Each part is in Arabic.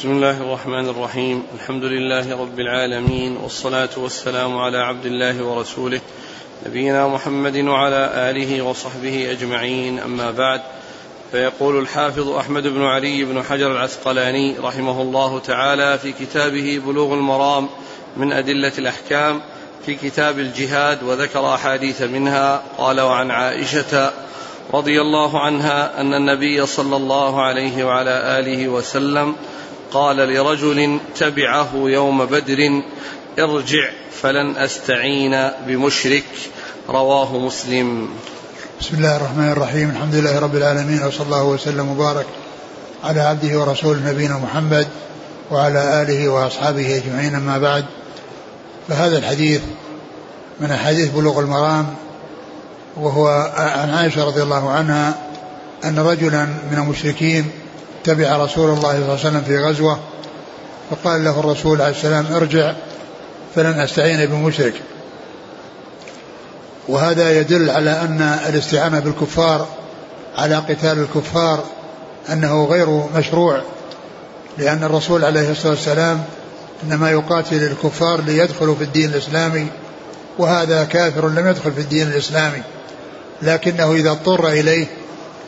بسم الله الرحمن الرحيم. الحمد لله رب العالمين، والصلاة والسلام على عبد الله ورسوله نبينا محمد وعلى آله وصحبه أجمعين، أما بعد. فيقول الحافظ أحمد بن علي بن حجر العسقلاني رحمه الله تعالى في كتابه بلوغ المرام من أدلة الأحكام في كتاب الجهاد، وذكر أحاديث منها. قال: وعن عائشة رضي الله عنها أن النبي صلى الله عليه وعلى آله وسلم قال لرجل تبعه يوم بدر: ارجع فلن أستعين بمشرك. رواه مسلم. بسم الله الرحمن الرحيم. الحمد لله رب العالمين، وصلى الله وسلم وبارك على عبده ورسوله نبينا محمد وعلى آله وأصحابه أجمعين، أما بعد. فهذا الحديث من أحاديث بلوغ المرام، وهو عن عائشة رضي الله عنها أن رجلا من المشركين تبع رسول الله صلى الله عليه وسلم في غزوة، فقال له الرسول عليه السلام: ارجع فلن أستعين بمشرك. وهذا يدل على أن الاستعانة بالكفار على قتال الكفار أنه غير مشروع، لأن الرسول عليه الصلاة والسلام إنما يقاتل الكفار ليدخلوا في الدين الإسلامي، وهذا كافر لم يدخل في الدين الإسلامي، لكنه إذا اضطر إليه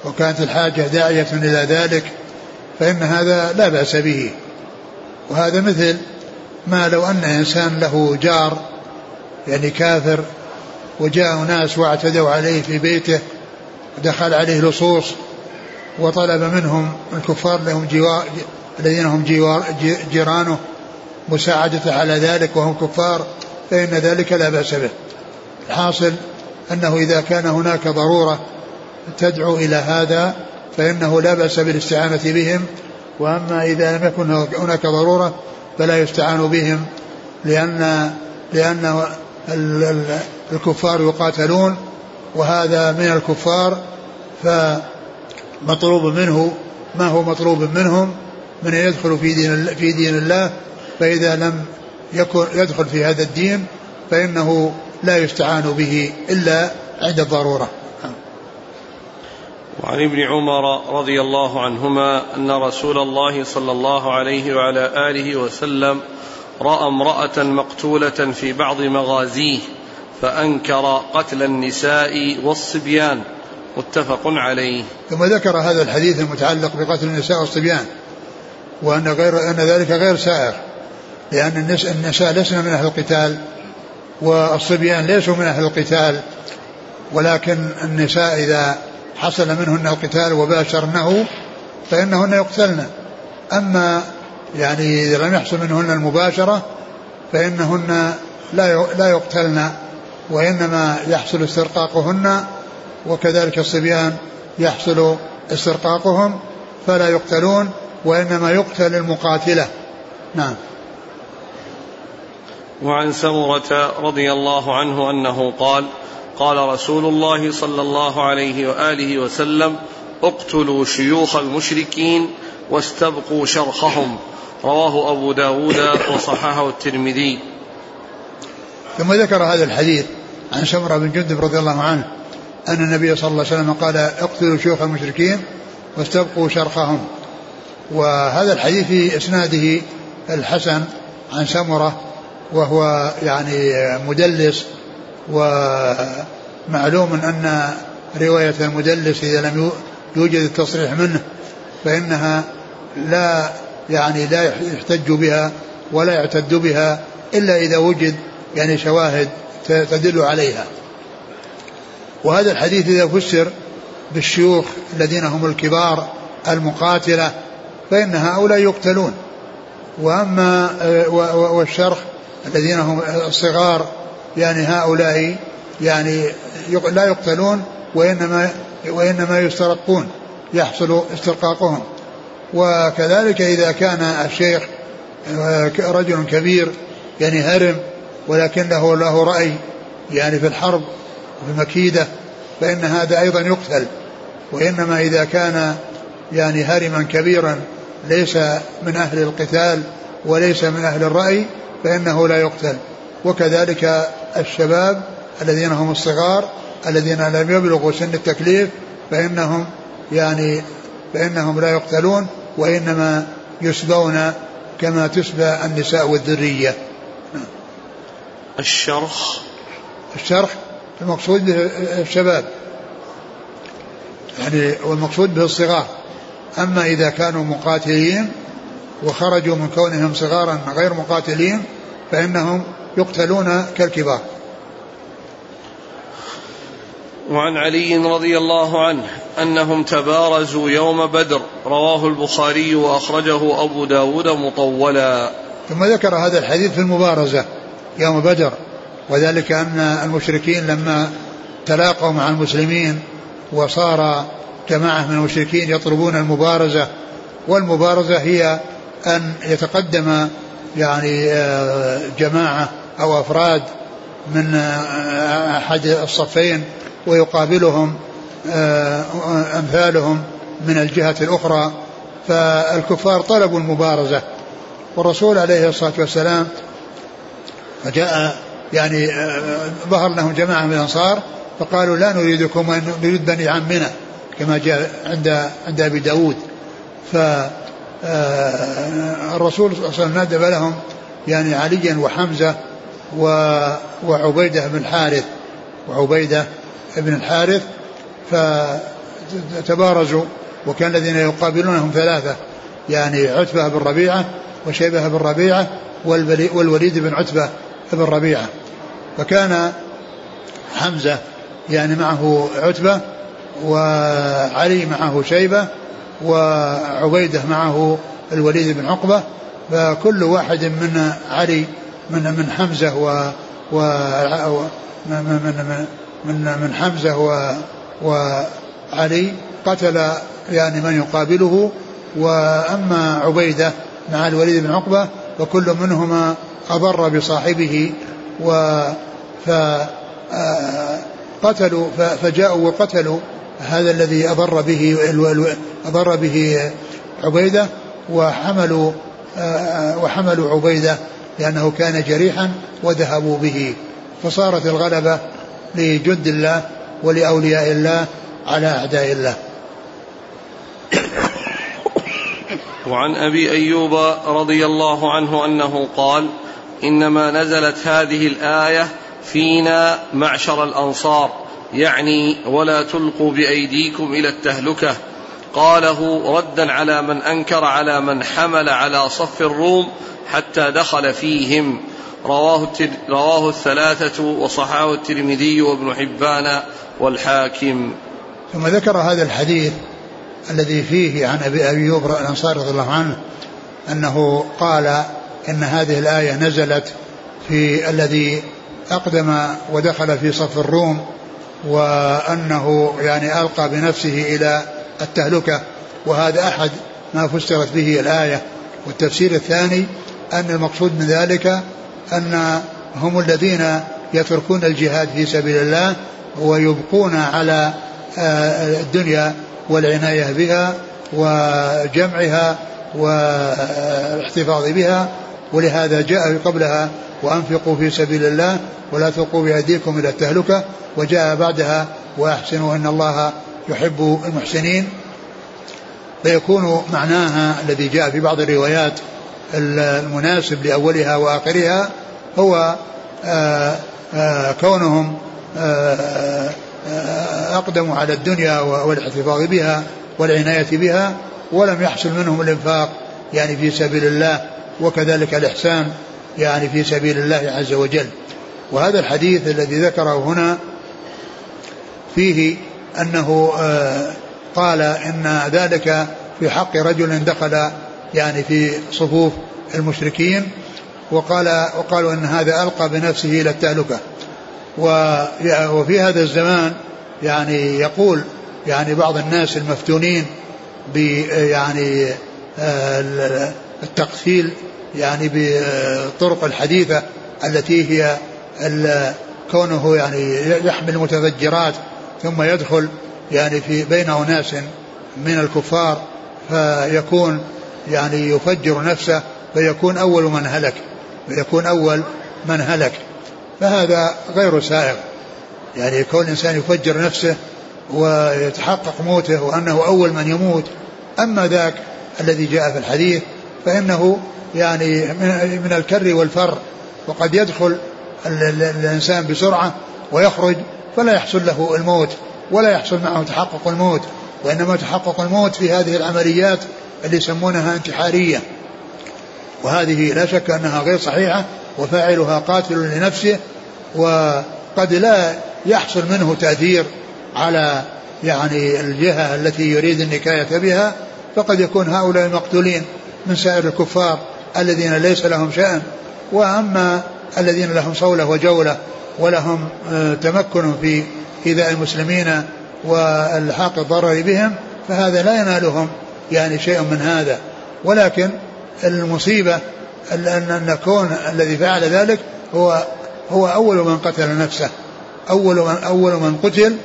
وكانت الحاجة داعية إلى ذلك فإن هذا لا بأس به. وهذا مثل ما لو أن إنسان له جار يعني كافر، وجاء ناس واعتدوا عليه في بيته، دخل عليه لصوص وطلب منهم الكفار الذين هم جيرانه مساعدة على ذلك وهم كفار، فإن ذلك لا بأس به. الحاصل أنه إذا كان هناك ضرورة تدعو إلى هذا فإنه لا بأس بالاستعانة بهم، وأما إذا لم يكن هناك ضرورة فلا يستعان بهم، لأن الكفار يقاتلون وهذا من الكفار، فمطلوب منه ما هو مطلوب منهم من يدخل في دين الله، فإذا لم يكن يدخل في هذا الدين فإنه لا يستعان به إلا عند الضرورة. وعن ابن عمر رضي الله عنهما أن رسول الله صلى الله عليه وعلى آله وسلم رأى امرأة مقتولة في بعض مغازيه فأنكر قتل النساء والصبيان. متفق عليه. ثم ذكر هذا الحديث المتعلق بقتل النساء والصبيان، وأن ذلك غير سائر، لأن النساء لسنا من أهل القتال والصبيان ليسوا من أهل القتال، ولكن النساء إذا حصل منهن القتال وباشرنه فإنهن يقتلن، أما يعني إذا لم يحصل منهن المباشرة فإنهن لا يقتلن، وإنما يحصل استرقاقهن، وكذلك الصبيان يحصل استرقاقهم فلا يقتلون، وإنما يقتل المقاتلة. نعم. وعن سمرة رضي الله عنه أنه قال: قال رسول الله صلى الله عليه وآله وسلم: اقتلوا شيوخ المشركين واستبقوا شرخهم. رواه أبو داود وصححه الترمذي. ثم ذكر هذا الحديث عن سمرة بن جندب رضي الله عنه أن النبي صلى الله عليه وسلم قال: اقتلوا شيوخ المشركين واستبقوا شرخهم. وهذا الحديث في إسناده الحسن عن سمرة، وهو يعني مدلس، ومعلوم أن رواية المدلس إذا لم يوجد التصريح منه فإنها لا يحتج بها ولا يعتد بها إلا إذا وجد يعني شواهد تدل عليها. وهذا الحديث إذا فسر بالشيوخ الذين هم الكبار المقاتلة فإن هؤلاء يقتلون، وأما والشرخ الذين هم الصغار يعني هؤلاء يعني لا يقتلون، وإنما يسترقون، يحصل استرقاقهم. وكذلك إذا كان الشيخ رجل كبير يعني هرم ولكنه له رأي يعني في الحرب بمكيدة فإن هذا أيضا يقتل، وإنما إذا كان يعني هرما كبيرا ليس من أهل القتال وليس من أهل الرأي فإنه لا يقتل. وكذلك الشباب الذين هم الصغار الذين لم يبلغوا سن التكليف فإنهم لا يقتلون، وإنما يسبون كما تسبى النساء والذرية. الشرخ، الشرخ المقصود به الشباب يعني، والمقصود به الصغار. أما إذا كانوا مقاتلين وخرجوا من كونهم صغارا غير مقاتلين فإنهم يقتلون كالكبار. وعن علي رضي الله عنه أنهم تبارزوا يوم بدر، رواه البخاري وأخرجه أبو داود مطولا. ثم ذكر هذا الحديث في المبارزة يوم بدر، وذلك أن المشركين لما تلاقوا مع المسلمين وصار جماعة من المشركين يطلبون المبارزة، والمبارزة هي أن يتقدم يعني جماعة أو أفراد من أحد الصفين ويقابلهم أمثالهم من الجهة الأخرى، فالكفار طلبوا المبارزة، والرسول عليه الصلاة والسلام فجاء يعني ظهر لهم جماعة من الأنصار فقالوا لا نريدكم وإن نريد بني عمنا كما جاء عند أبي داود. فالرسول صلى الله عليه وسلم ندب لهم يعني عليا وحمزة وعبيدة بن الحارث فتبارزوا، وكان الذين يقابلونهم ثلاثة يعني عتبة بن ربيعة وشيبة بن ربيعة والوليد بن عتبة بن ربيعة. فكان حمزة يعني معه عتبة، وعلي معه شيبة، وعبيدة معه الوليد بن عقبة، فكل واحد من علي من حمزة من حمزة وعلي قتل يعني من يقابله. وأما عبيدة مع الوليد بن عقبة فكل منهما أضر بصاحبه، فقتلوا فجاءوا وقتلوا هذا الذي أضر به عبيدة، وحملوا عبيدة لأنه كان جريحا وذهبوا به. فصارت الغلبة لجند الله ولأولياء الله على أعداء الله. وعن أبي أيوب رضي الله عنه أنه قال إنما نزلت هذه الآية فينا معشر الأنصار، يعني ولا تلقوا بأيديكم إلى التهلكة، قاله ردا على من أنكر على من حمل على صف الروم حتى دخل فيهم، رواه الثلاثة وصححه الترمذي وابن حبان والحاكم. ثم ذكر هذا الحديث الذي فيه عن أبي أيوب الأنصاري رضي الله عنه أنه قال إن هذه الآية نزلت في الذي أقدم ودخل في صف الروم، وأنه يعني ألقى بنفسه إلى التهلكة، وهذا أحد ما فسرت به الآية. والتفسير الثاني أن المقصود من ذلك أن هم الذين يتركون الجهاد في سبيل الله ويبقون على الدنيا والعناية بها وجمعها والاحتفاظ بها، ولهذا جاء قبلها وأنفقوا في سبيل الله ولا تلقوا بأيديكم إلى التهلكة، وجاء بعدها وأحسنوا إن الله يحب المحسنين. فيكون معناها الذي جاء في بعض الروايات المناسب لأولها وآخرها هو كونهم أقدموا على الدنيا والاحتفاظ بها والعناية بها، ولم يحصل منهم الإنفاق يعني في سبيل الله، وكذلك الإحسان يعني في سبيل الله عز وجل. وهذا الحديث الذي ذكره هنا فيه أنه قال إن ذلك في حق رجل دخل يعني في صفوف المشركين، وقالوا أن هذا ألقى بنفسه إلى التهلكة. وفي هذا الزمان يعني يقول يعني بعض الناس المفتونين يعني التقتيل يعني بالطرق الحديثة التي هي كونه يعني يحمل متفجرات ثم يدخل يعني في بين أناس من الكفار فيكون يعني يفجر نفسه فيكون أول من هلك. فهذا غير سائغ، يعني كون الإنسان يفجر نفسه ويتحقق موته وأنه أول من يموت. أما ذاك الذي جاء في الحديث فإنه يعني من الكر والفر، وقد يدخل الإنسان بسرعة ويخرج فلا يحصل له الموت ولا يحصل معه تحقق الموت، وإنما تحقق الموت في هذه العمليات اللي يسمونها انتحارية، وهذه لا شك أنها غير صحيحة وفاعلها قاتل لنفسه، وقد لا يحصل منه تأثير على يعني الجهة التي يريد النكاية بها، فقد يكون هؤلاء المقتولين من سائر الكفار الذين ليس لهم شأن. وأما الذين لهم صولة وجولة ولهم تمكن في إيذاء المسلمين والحاق الضرر بهم فهذا لا ينالهم يعني شيء من هذا، ولكن المصيبة أن كون الذي فعل ذلك هو أول من قتل نفسه، أول من قتل،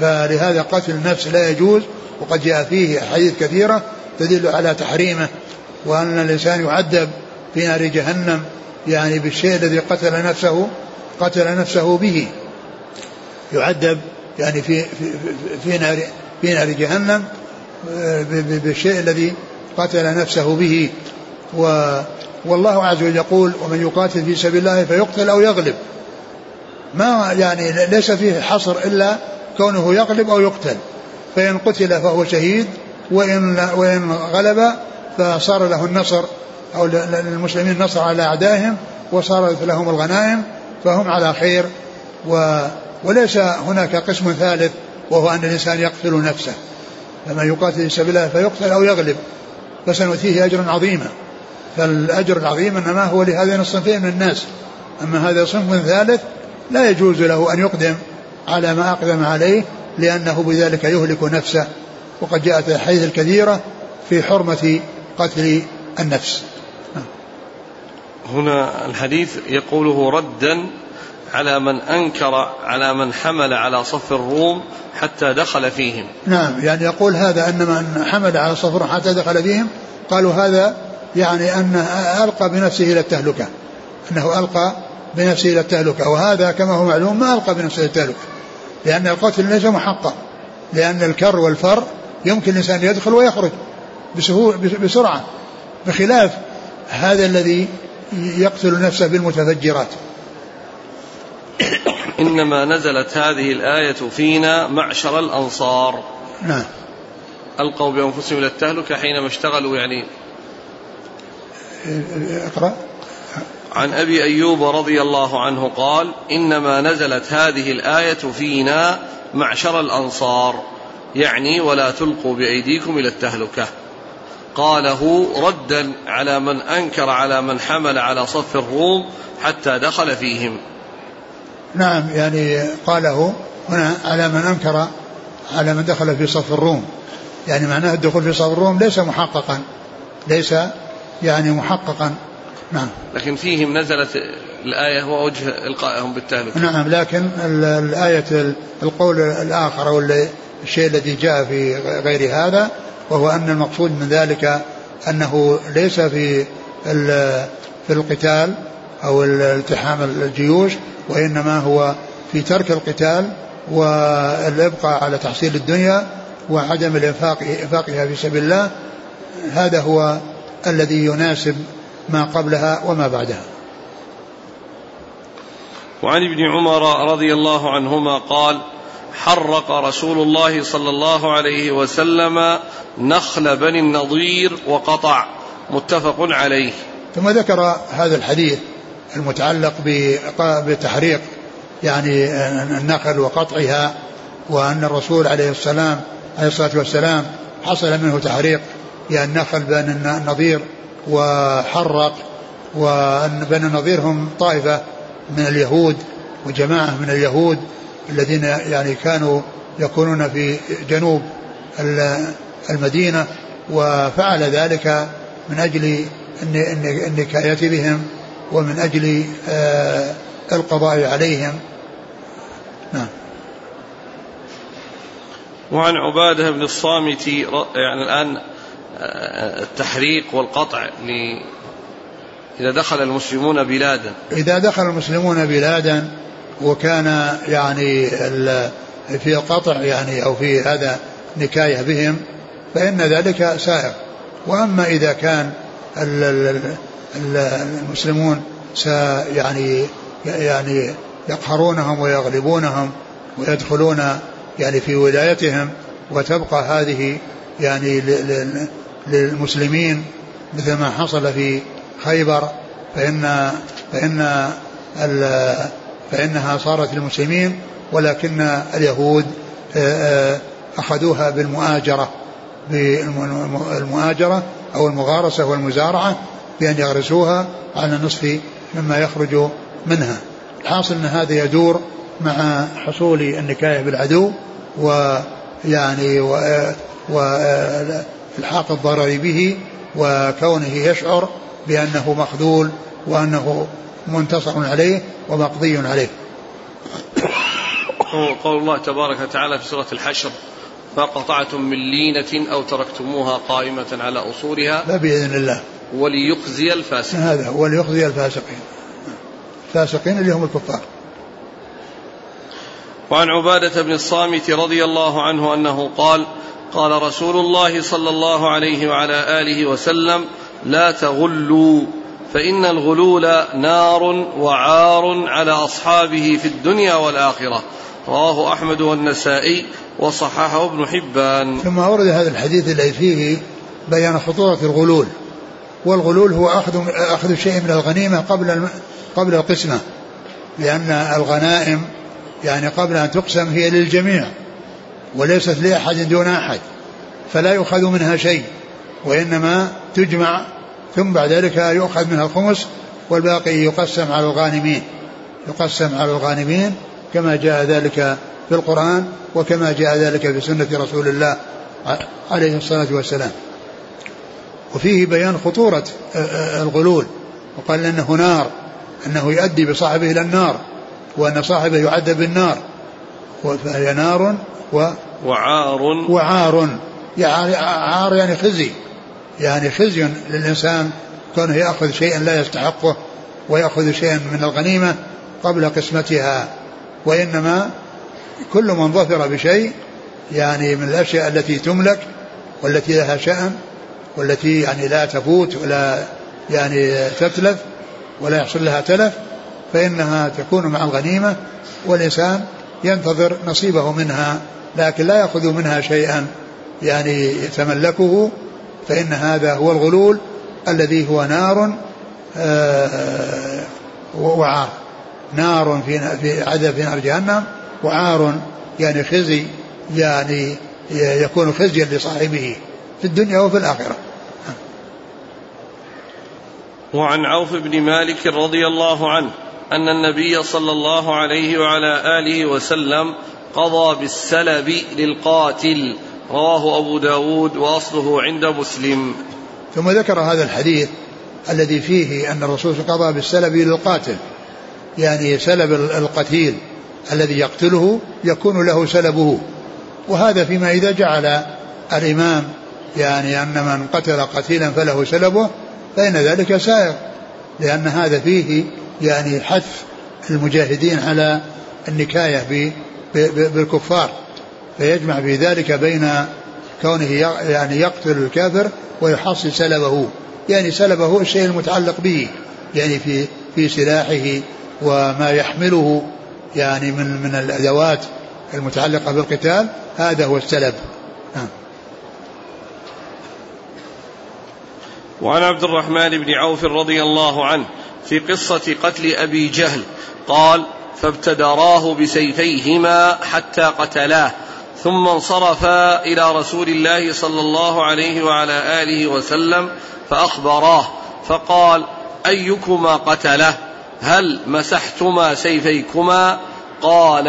فلهذا قتل النفس لا يجوز. وقد جاء فيه حديث كثيرة تدل على تحريمه، وأن الإنسان يعذب في نار جهنم يعني بالشيء الذي قتل نفسه به، يعذب يعني في نار جهنم بالشيء الذي قتل نفسه به. والله عز وجل يقول ومن يقاتل في سبيل الله فيقتل أو يغلب، ما يعني ليس فيه حصر إلا كونه يغلب أو يقتل، فإن قتل فهو شهيد، وإن غلب فصار له النصر أو للمسلمين نصر على أعدائهم وصارت لهم الغنائم فهم على خير. وليس هناك قسم ثالث وهو أن الإنسان يقتل نفسه، لما يقاتل في سبيل الله فيقتل أو يغلب فسنؤتيه أجرا عظيما، فالأجر العظيم إنما هو لهذين الصنفين من الناس، أما هذا صنف ثالث لا يجوز له أن يقدم على ما أقدم عليه لأنه بذلك يهلك نفسه، وقد جاءت الأحاديث الكثيرة في حرمة قتل النفس. هنا الحديث يقوله ردا على من أنكر على من حمل على صف الروم حتى دخل فيهم. نعم، يعني يقول هذا أن من حمل على صف الروم حتى دخل فيهم، قالوا هذا يعني أن ألقى بنفسه إلى التهلكة، أنه ألقى بنفسه إلى التهلكة، وهذا كما هو معلوم ما ألقى بنفسه إلى التهلكة، لأن القتل ليس محقق، لأن الكر والفر يمكن الإنسان يدخل ويخرج بسرعة، بخلاف هذا الذي يقتل نفسه بالمتفجرات. إنما نزلت هذه الآية فينا معشر الأنصار، نعم، ألقوا بأنفسهم إلى التهلكة حينما اشتغلوا يعني. اقرأ. عن أبي أيوب رضي الله عنه قال إنما نزلت هذه الآية فينا معشر الأنصار، يعني ولا تلقوا بأيديكم إلى التهلكة، قاله ردا على من أنكر على من حمل على صف الروم حتى دخل فيهم. نعم، يعني قاله هنا على من أنكر على من دخل في صف الروم، يعني معناه الدخول في صف الروم ليس محققا. نعم، لكن فيهم نزلت الآية هو وجه إلقائهم بالتهلكة. نعم، لكن الآية القول الآخر أو الشيء الذي جاء في غير هذا، وهو أن المقصود من ذلك أنه ليس في القتال أو التحام الجيوش، وإنما هو في ترك القتال والإبقاء على تحصيل الدنيا وعدم الإنفاقها في سبيل الله، هذا هو الذي يناسب ما قبلها وما بعدها. وعن ابن عمر رضي الله عنهما قال حرق رسول الله صلى الله عليه وسلم نخل بني النضير وقطع، متفق عليه. ثم ذكر هذا الحديث المتعلق بتحريق يعني النخل وقطعها، وأن الرسول عليه الصلاة والسلام حصل منه تحريق يعني نخل بني النضير وحرق، وأن بني النضير هم طائفة من اليهود وجماعة من اليهود الذين يعني كانوا يكونون في جنوب المدينة، وفعل ذلك من أجل النكاية بهم ومن أجل القضاء عليهم. نعم. وعن عبادة بن الصامت، يعني الآن التحريق والقطع إذا دخل المسلمون بلادا، إذا دخل المسلمون بلادا وكان يعني في قطع يعني أو في هذا نكاية بهم فإن ذلك سائغ، وأما إذا كان المسلمون يعني يقهرونهم ويغلبونهم ويدخلون يعني في ولايتهم، وتبقى هذه يعني للمسلمين مثل ما حصل في خيبر، فإنها صارت للمسلمين، ولكن اليهود أخذوها بالمؤاجرة أو المغارسة والمزارعة، بأن يغرسوها على نصف مما يخرج منها. الحاصل أن هذا يدور مع حصول النكاية بالعدو والحاق الضرر به، وكونه يشعر بأنه مخذول وأنه منتصر عليه ومقضي عليه. قول الله تبارك وتعالى في سورة الحشر: فقطعتم من لينة أو تركتموها قائمة على أصولها فبإذن الله وليخزي الفاسقين. هذا وليخزي الفاسقين، الفاسقين اللي هم الكفار. وعن عبادة بن الصامت رضي الله عنه أنه قال: قال رسول الله صلى الله عليه وعلى آله وسلم: لا تغلوا، فإن الغلول نار وعار على أصحابه في الدنيا والآخرة. رواه أحمد والنسائي وصححه ابن حبان. ثم أورد هذا الحديث الذي فيه بيان خطورة الغلول، والغلول هو أخذ شيء من الغنيمة قبل القسمة، لأن الغنائم يعني قبل أن تقسم هي للجميع وليست لأحد دون أحد، فلا يؤخذ منها شيء، وإنما تجمع ثم بعد ذلك يؤخذ منها الخمس، والباقي يقسم على الغانمين، يقسم على الغانمين كما جاء ذلك في القرآن، وكما جاء ذلك في سنة رسول الله عليه الصلاة والسلام. وفيه بيان خطورة الغلول، وقال أنه نار، أنه يؤدي بصاحبه إلى النار، وأن صاحبه يعذب بالنار، فهي نار وعار يعني عار، يعني خزي، يعني خزي للإنسان كونه يأخذ شيئا لا يستحقه، ويأخذ شيئا من الغنيمة قبل قسمتها، وإنما كل من ظفر بشيء يعني من الأشياء التي تملك والتي لها شأن والتي يعني لا تفوت ولا يعني تتلف ولا يحصل لها تلف، فإنها تكون مع الغنيمة، والإنسان ينتظر نصيبه منها، لكن لا يأخذ منها شيئا يعني يتملكه، فإن هذا هو الغلول الذي هو نار وعار، نار في عذاب نار جهنم، وعار يعني خزي، يعني يكون خزيا لصاحبه في الدنيا وفي الآخرة. وعن عوف بن مالك رضي الله عنه أن النبي صلى الله عليه وعلى آله وسلم قضى بالسلب للقاتل. رواه أبو داود وأصله عند مسلم. ثم ذكر هذا الحديث الذي فيه أن الرسول قضى بالسلب للقاتل، يعني سلب القتيل الذي يقتله يكون له سلبه، وهذا فيما إذا جعل الإمام يعني أن من قتل قتيلا فله سلبه فإن ذلك سائغ، لأن هذا فيه يعني حث المجاهدين على النكاية بالكفار، فيجمع في ذلك بين كونه يعني يقتل الكافر ويحصل سلبه، يعني سلبه الشيء المتعلق به، يعني في سلاحه وما يحمله يعني من الأدوات المتعلقة بالقتال، هذا هو السلب. وعن عبد الرحمن بن عوف رضي الله عنه في قصة قتل أبي جهل قال: فابتدراه بسيفيهما حتى قتلاه، ثم انصرفا إلى رسول الله صلى الله عليه وعلى آله وسلم فأخبراه، فقال: أيكما قتله؟ هل مسحتما سيفيكما؟ قال: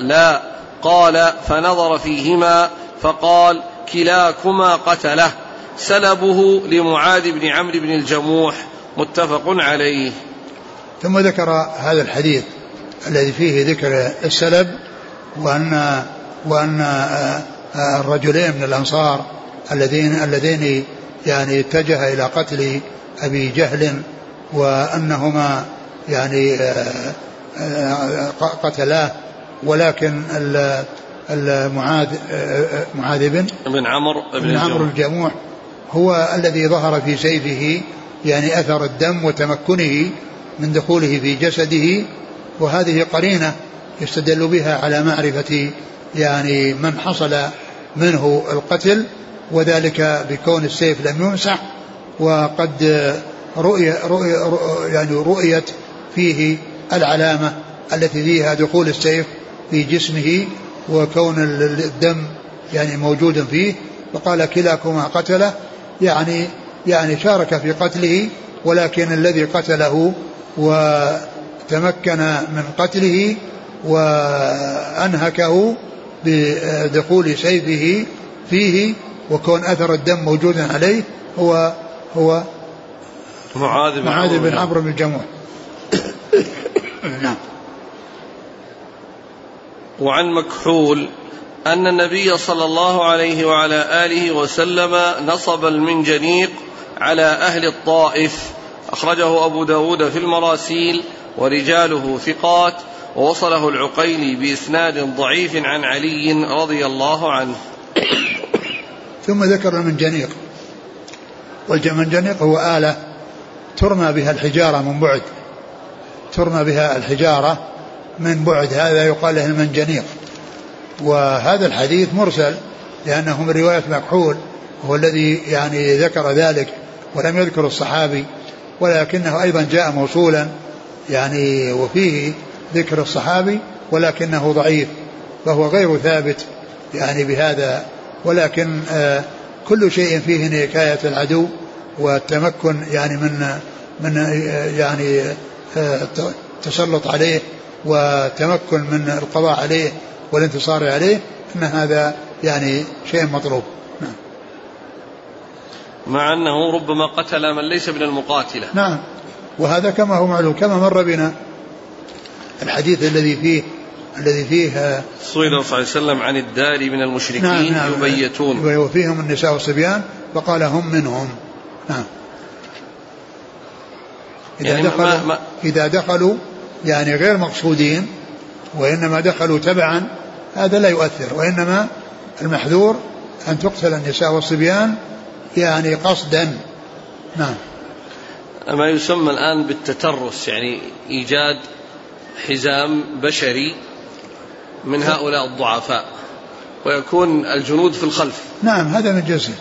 لا. قال: فنظر فيهما فقال: كلاكما قتله. سلبه لمعاذ بن عمرو بن الجموح. متفق عليه. ثم ذكر هذا الحديث الذي فيه ذكر السلب، وأن الرجلين من الأنصار اللذين يعني اتجه إلى قتل أبي جهل، وأنهما يعني قتلاه، ولكن معاذ بن عمرو بن الجموح هو الذي ظهر في سيفه يعني أثر الدم وتمكنه من دخوله في جسده, وهذه قرينة يستدل بها على معرفة يعني من حصل منه القتل, وذلك بكون السيف لم يمسح وقد رؤيت فيه العلامة التي فيها دخول السيف في جسمه وكون الدم يعني موجودا فيه, فقال كلاكما قتله يعني شارك في قتله, ولكن الذي قتله وتمكن من قتله وأنهكه بدخول سيفه فيه وكون أثر الدم موجودا عليه هو معاذ بن عمرو بن الجموح. نعم. وعن مكحول أن النبي صلى الله عليه وعلى آله وسلم نصب المنجنيق على أهل الطائف, أخرجه أبو داود في المراسيل ورجاله ثقات, ووصله العقيلي بإسناد ضعيف عن علي رضي الله عنه. ثم ذكر المنجنيق, والمنجنيق هو آلة ترمى بها الحجارة من بعد, ترمى بها الحجارة من بعد, هذا يقال له المنجنيق. وهذا الحديث مرسل لأنه من رواية مكحول, هو الذي يعني ذكر ذلك ولم يذكر الصحابي, ولكنه أيضا جاء موصولا يعني وفيه ذكر الصحابي ولكنه ضعيف, فهو غير ثابت يعني بهذا, ولكن كل شيء فيه نكاية العدو والتمكن يعني من يعني تسلط عليه وتمكن من القضاء عليه والانتصار عليه, أن هذا يعني شيء مطلوب. نعم. مع أنه ربما قتل من ليس من المقاتلة. نعم, وهذا كما هو معلوم, كما مر بنا الحديث الذي فيه صلى الله عليه وسلم عن الدار من المشركين. نعم. يبيتون وفيهم النساء والصبيان, فقال هم منهم. نعم. إذا دخلوا يعني غير مقصودين وإنما دخلوا تبعا, هذا لا يؤثر, وإنما المحذور أن تقتل النساء والصبيان يعني قصدا. نعم. ما يسمى الآن بالتترس, يعني إيجاد حزام بشري من هؤلاء الضعفاء ويكون الجنود في الخلف. نعم, هذا من جنسه,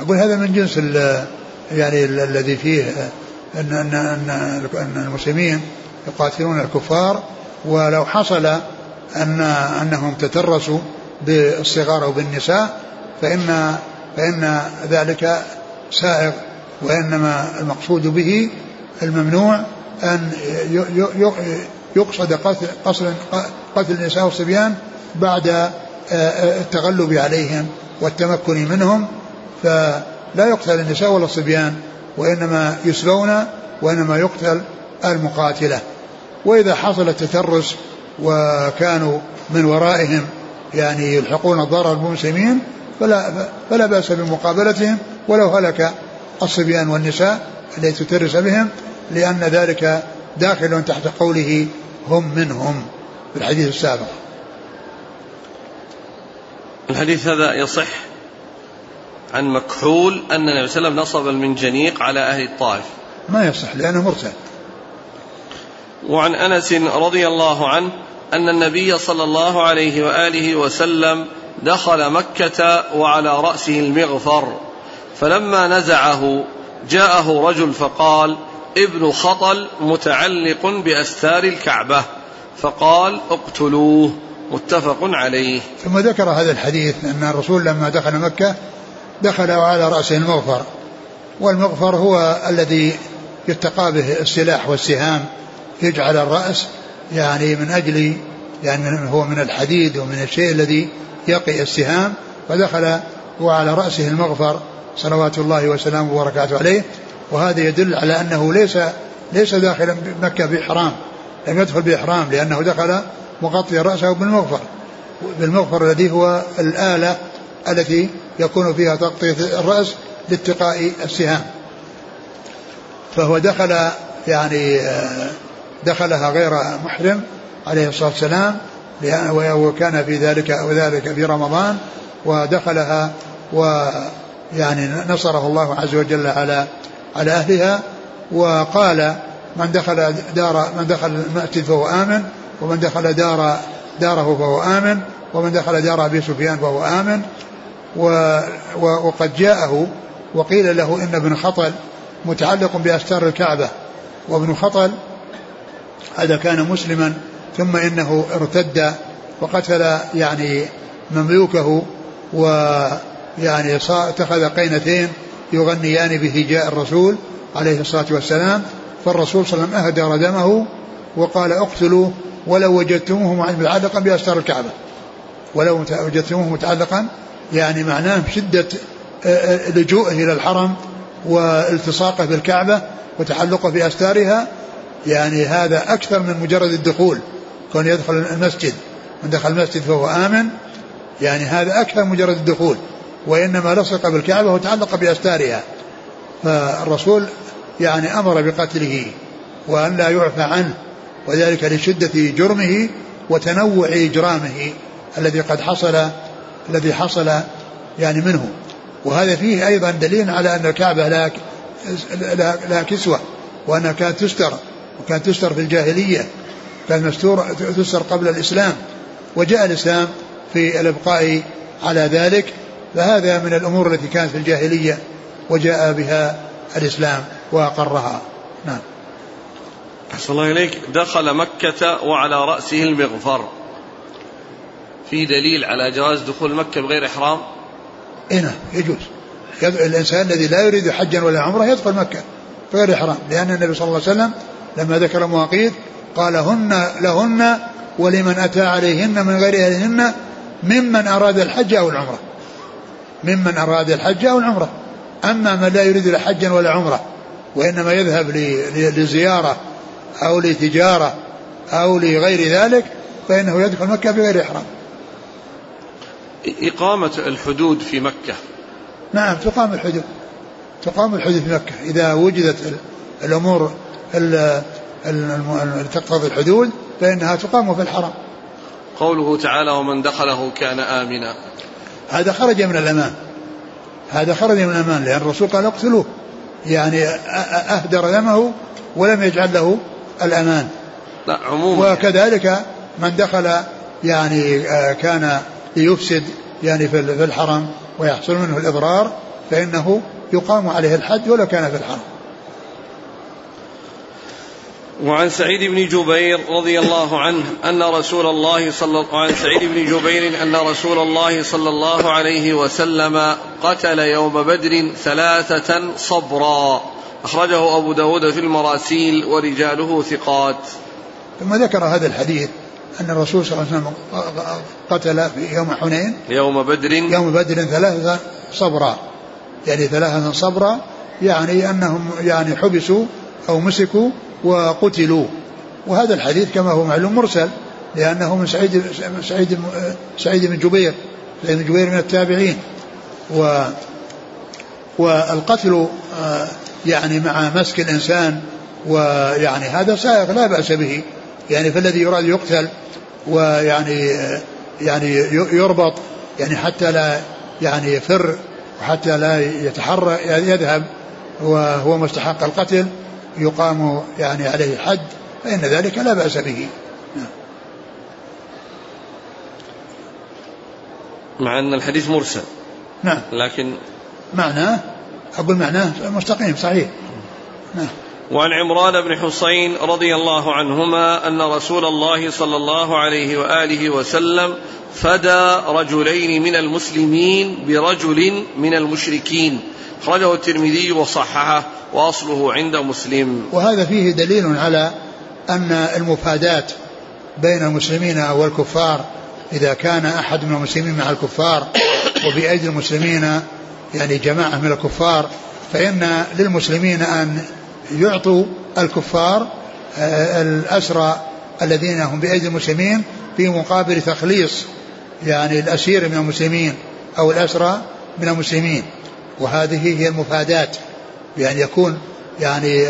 أقول هذا من جنس يعني الذي فيه أن المسلمين يقاتلون الكفار, ولو حصل أنهم تترسوا بالصغار أو بالنساء فإن ذلك سائغ, وإنما المقصود به الممنوع أن يقصد قتل النساء والصبيان بعد التغلب عليهم والتمكن منهم, فلا يقتل النساء ولا الصبيان, وإنما يسلون وإنما يقتل المقاتلة. وإذا حصل التترس وكانوا من ورائهم يعني يلحقون الضرر بالمسلمين فلا بأس بمقابلتهم ولو هلك الصبيان والنساء التي تترس بهم, لأن ذلك داخل تحت قوله هم منهم في الحديث السابق. الحديث هذا يصح عن مكحول أن النبي صلى الله عليه وسلم نصب المنجنيق على أهل الطائف, ما يصح لأنه مرسل. وعن أنس رضي الله عنه أن النبي صلى الله عليه وآله وسلم دخل مكة وعلى رأسه المغفر, فلما نزعه جاءه رجل فقال ابن خطل متعلق بأستار الكعبة, فقال اقتلوه, متفق عليه. ثم ذكر هذا الحديث أن الرسول لما دخل مكة دخل على رأسه المغفر, والمغفر هو الذي يتقى به السلاح والسهام, يجعل الرأس يعني من أجل يعني هو من الحديد ومن الشيء الذي يقي السهام, فدخل وعلى رأسه المغفر صلوات الله وسلامه وبركاته عليه, وهذا يدل على أنه ليس داخل مكة بإحرام, لم يدخل بإحرام, لأنه دخل مغطي رأسه بالمغفر, بالمغفر الذي هو الآلة التي يكون فيها تغطية الرأس لاتقاء السهام, فهو دخل يعني دخلها غير محرم عليه الصلاة والسلام, وكان في ذلك في رمضان, ودخلها يعني نصره الله عز وجل على أهلها. وقال من دخل المسجد فهو آمن، ومن دخل داره فهو آمن، ومن دخل دار أبي سفيان فهو آمن. وقد جاءه وقيل له إن ابن خطل متعلق بأستار الكعبة، وابن خطل هذا كان مسلما ثم إنه ارتد وقتل يعني مملوكه، ويعني اتخذ قينتين يغنيان به جاء الرسول عليه الصلاة والسلام، فالرسول صلى الله عليه وسلم أهدر دمه وقال اقتلوه ولو وجدتموه متعلقا بأستار الكعبة. ولو وجدتموه متعلقا يعني معناه شدة لجوءه إلى الحرم والتصاقه بالكعبة وتحلقه بأستارها، يعني هذا أكثر من مجرد الدخول، كون يدخل المسجد من دخل المسجد فهو آمن، يعني هذا أكثر مجرد الدخول، وإنما لصق بالكعبة وتعلق بأستارها. فالرسول يعني أمر بقتله وأن لا يعفى عنه، وذلك لشدة جرمه وتنوع إجرامه الذي حصل يعني منه. وهذا فيه أيضا دليل على أن الكعبة لا كسوة، وأنها كانت تستر، وكانت تستر في الجاهلية، كانت مستورة تستر قبل الإسلام، وجاء الإسلام في الإبقاء على ذلك. فهذا من الأمور التي كانت في الجاهلية وجاء بها الإسلام وأقرها. نعم. أحسن الله إليك. دخل مكة وعلى رأسه المغفر، في دليل على جواز دخول مكة بغير إحرام؟ إنه يجوز الإنسان الذي لا يريد حجا ولا عمره يدخل مكة بغير إحرام، لأن النبي صلى الله عليه وسلم لما ذكر المواقيت قال هن لهن ولمن أتى عليهن من غير أهلهن ممن أراد الحج أو العمرة، ممن أراد الحج أو العمرة. أما من لا يريد حجا ولا عمرة وإنما يذهب لزيارة أو لتجارة أو لغير ذلك فإنه يدخل مكة بغير إحرام. إقامة الحدود في مكة. نعم، تقام الحدود في مكة إذا وجدت الأمور تقتضي الحدود فإنها تقام في الحرم. قوله تعالى ومن دخله كان آمنا، هذا خرج من الأمان، لأن الرسول قال اقتلوه، يعني أهدر دمه ولم يجعل له الأمان. لا عموما، وكذلك من دخل يعني كان ليفسد يعني في الحرم ويحصل منه الإضرار فإنه يقام عليه الحد ولو كان في الحرم. وعن سعيد بن جبير رضي الله عنه أن رسول الله صلى الله عليه وسلم قتل يوم بدر 3 صبرا، أخرجه أبو داود في المراسيل ورجاله ثقات. ثم ذكر هذا الحديث أن الرسول صلى الله عليه وسلم قتل في يوم حنين يوم بدر 3 صبرا، يعني 3 صبرا يعني أنهم يعني حبسوا أو مسكوا وقتلوا. وهذا الحديث كما هو معلوم مرسل، لأنه من سعيد بن جبير من التابعين. والقتل يعني مع مسك الإنسان، ويعني هذا سائغ لا بأس به، يعني فالذي يراد يقتل ويعني يربط يعني حتى لا يعني يفر وحتى لا يتحرك يذهب وهو مستحق القتل يقام يعني عليه الحد، فإن ذلك لا بأس به. مع أن الحديث مرسل. نعم، لكن معناه مستقيم صحيح. نعم. وعن عمران بن حسين رضي الله عنهما أن رسول الله صلى الله عليه وآله وسلم فدى رجلين من المسلمين برجل من المشركين، أخرجه الترمذي وصححه وأصله عند مسلم. وهذا فيه دليل على أن المفادات بين المسلمين والكفار إذا كان أحد من المسلمين مع الكفار وبأيدي المسلمين يعني جماعة من الكفار، فإن للمسلمين أن يعطوا الكفار الأسرى الذين هم بأيدي المسلمين في مقابل تخليص يعني الأسير من المسلمين أو الأسرى من المسلمين. وهذه هي المفادات، يعني يكون يعني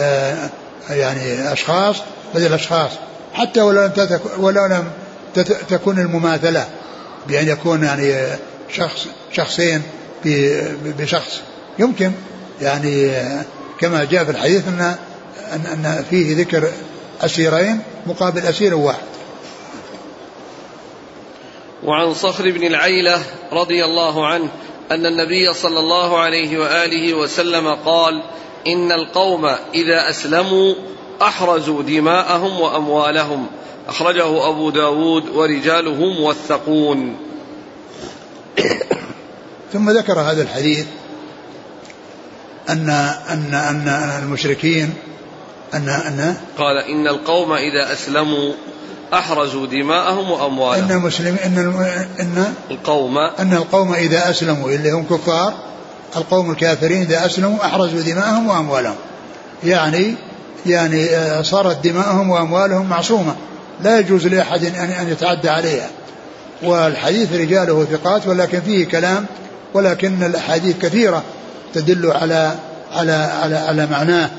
أشخاص بدل أشخاص، حتى ولو لم تكن المماثلة، بأن يكون يعني شخصين بشخص يمكن يعني كما جاء في الحديث أن فيه ذكر أسيرين مقابل أسير واحد. وعن صخر بن العيلة رضي الله عنه أن النبي صلى الله عليه وآله وسلم قال: إن القوم إذا أسلموا أحرزوا دماءهم وأموالهم. أخرجه أبو داود ورجاله موثقون. ثم ذكر هذا الحديث أن المشركين أن قال إن القوم إذا أسلموا أحرزوا دماءهم وأموالهم. إن القوم إذا أسلموا اللي هم كفار القوم الكافرين إذا أسلموا أحرزوا دماءهم وأموالهم, يعني صارت دماءهم وأموالهم معصومة لا يجوز لأحد أن يتعدى عليها. والحديث رجاله ثقات ولكن فيه كلام, ولكن الأحاديث كثيرة تدل على على على على معناه,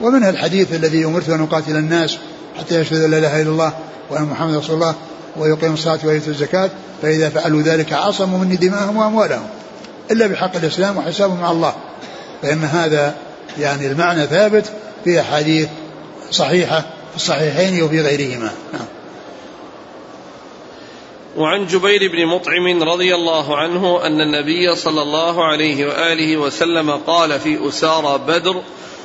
ومنها الحديث الذي أمرت أن أقاتل الناس حتى يشهدوا لا إله إلا الله وأن محمد رسول الله ويقيموا الصلاة ويؤتوا الزكاة فإذا فعلوا ذلك عصموا مني دماءهم وأموالهم إلا بحق الإسلام وحسابهم مع الله. فإن هذا يعني المعنى ثابت في أحاديث صحيحة في الصحيحين وفي غيرهما. وعن جبير بن مطعم رضي الله عنه أن النبي صلى الله عليه وآله وسلم قال في أسارى بدر: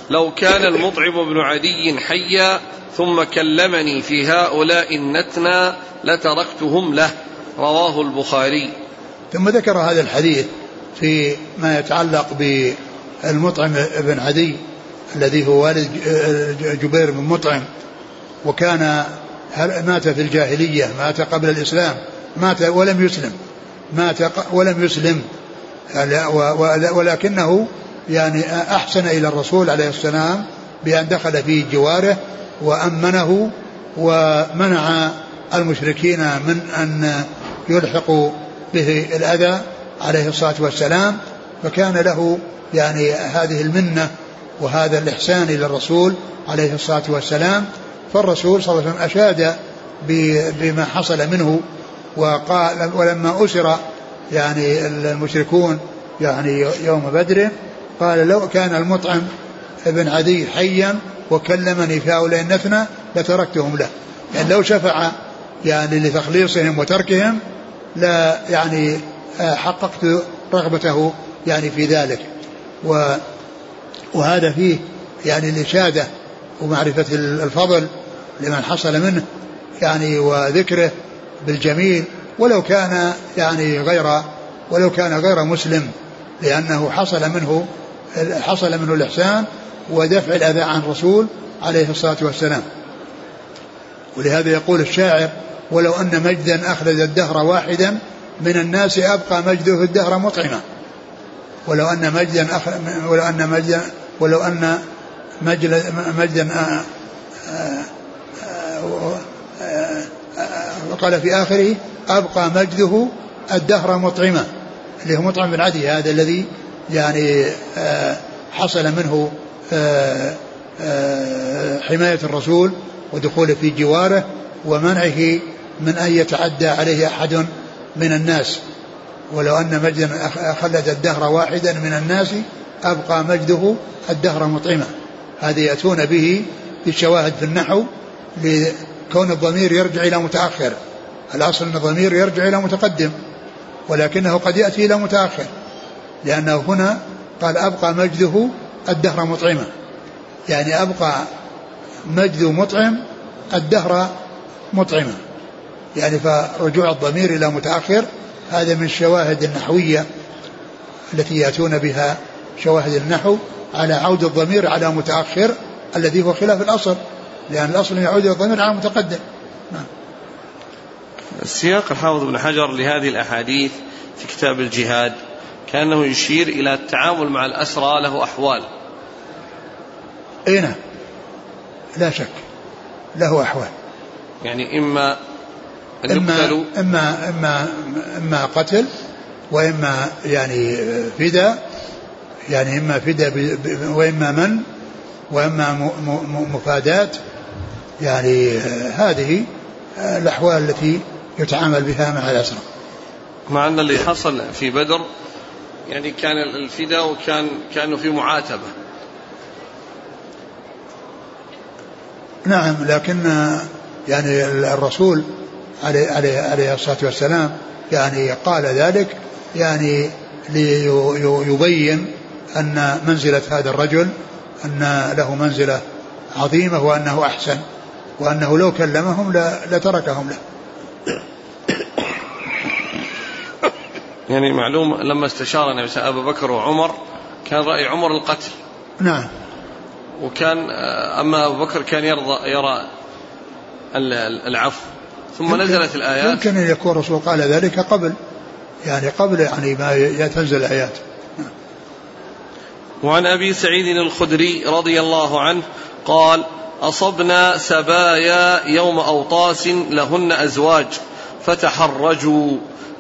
لو كان المطعم بن عدي حيا ثم كلمني في هؤلاء النتنى لتركتهم له. رواه البخاري. ثم ذكر هذا الحديث في ما يتعلق بالمطعم بن عدي الذي هو والد جبير بن مطعم, وكان مات في الجاهلية, مات قبل الإسلام, مات ولم يسلم, ولكنه يعني أحسن إلى الرسول عليه السلام بأن دخل في جواره وأمنه ومنع المشركين من أن يلحقوا به الأذى عليه الصلاة والسلام, فكان له يعني هذه المنة وهذا الإحسان إلى الرسول عليه الصلاة والسلام. فالرسول صلى الله عليه وسلم أشاد بما حصل منه وقال, ولما أسر يعني المشركون يعني يوم بدر قال: لو كان المطعم ابن عدي حيا وكلمني في هؤلاء النثنى لتركتهم له, يعني لو شفع يعني لتخليصهم وتركهم لا يعني حققت رغبته يعني في ذلك. وهذا فيه يعني الإشادة ومعرفة الفضل لمن حصل منه يعني وذكره بالجميل ولو كان يعني غير مسلم, لأنه حصل منه الإحسان ودفع الأذى عن الرسول عليه الصلاة والسلام. ولهذا يقول الشاعر: ولو أن مجدا أخلد الدهر واحدا من الناس أبقى مجده الدهر مطعما. قال في آخره: أبقى مجده الدهر مطعما, اللي هو مطعم بن عدي هذا الذي يعني حصل منه حماية الرسول ودخوله في جواره ومنعه من أن يتعدى عليه أحد من الناس. ولو أن مجدا أخلد الدهر واحدا من الناس أبقى مجده الدهر مطعما. هذه يأتون به في الشواهد في النحو لكون الضمير يرجع إلى متأخر. الأصل أن الضمير يرجع إلى متقدم ولكنه قد يأتي إلى متأخر, لأنه هنا قال أبقى مجده الدهر مطعما, يعني أبقى مجد مطعم الدهر مطعما, يعني فرجوع الضمير إلى متأخر. هذا من الشواهد النحوية التي يأتون بها شواهد النحو على عود الضمير على متأخر الذي هو خلاف الأصل, لأن الأصل يعود الضمير على متقدم. السياق الحافظ بن حجر لهذه الأحاديث في كتاب الجهاد كأنه يشير إلى التعامل مع الأسرى له أحوال. أين لا شك له أحوال, يعني إما قتل وإما يعني فداء, يعني إما فداء وإما من وإما مفادات, يعني هذه الأحوال التي يتعامل بها مع الأسرى. مع أن اللي حصل في بدر يعني كان الفداء وكان كانوا في معاتبة. نعم، لكن يعني الرسول عليه الصلاة والسلام يعني قال ذلك يعني ليبين أن منزلة هذا الرجل أن له منزلة عظيمة وأنه أحسن، وأنه لو كلمهم لتركهم له. يعني معلوم لما استشار النبي صلى الله عليه وسلم أبو بكر وعمر كان رأي عمر القتل. نعم. وكان أما أبو بكر كان يرى العفو، ثم نزلت الآيات. يمكن أن يكون الرسول قال ذلك قبل يعني ما يتنزل الآيات. وعن أبي سعيد الخدري رضي الله عنه قال: أصبنا سبايا يوم أوطاس لهن أزواج فتحرجوا،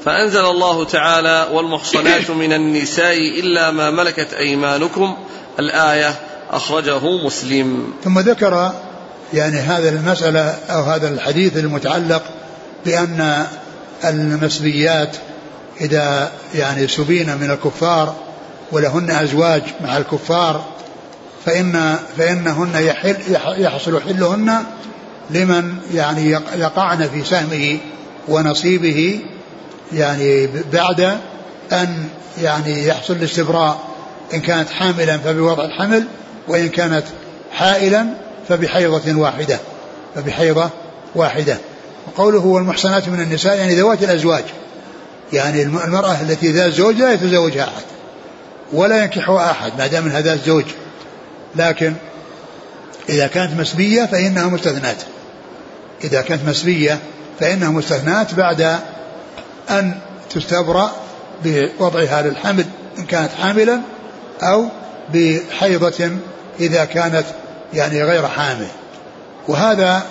فأنزل الله تعالى: والمحصنات من النساء إلا ما ملكت أيمانكم الآية، أخرجه مسلم. ثم ذكر يعني هذا المسألة أو هذا الحديث المتعلق بأن المسبيات إذا يعني سبين من الكفار ولهن أزواج مع الكفار فإنهن يحصل حلهن لمن يعني يقعن في سهمه ونصيبه، يعني بعد أن يعني يحصل الاستبراء، إن كانت حاملا فبوضع الحمل، وإن كانت حائلا فبحيضة واحدة. وقوله والمحصنات من النساء يعني ذوات الأزواج، يعني المرأة التي ذات زوج لا يتزوجها أحد ولا ينكحها أحد ما دام هذا الزوج، لكن إذا كانت مسبية فإنها مستثنات، إذا كانت مسبية فإنها مستثنات بعد أن تستبرأ بوضعها للحمل إن كانت حاملا، أو بحيضة إذا كانت يعني غير حامل. وهذا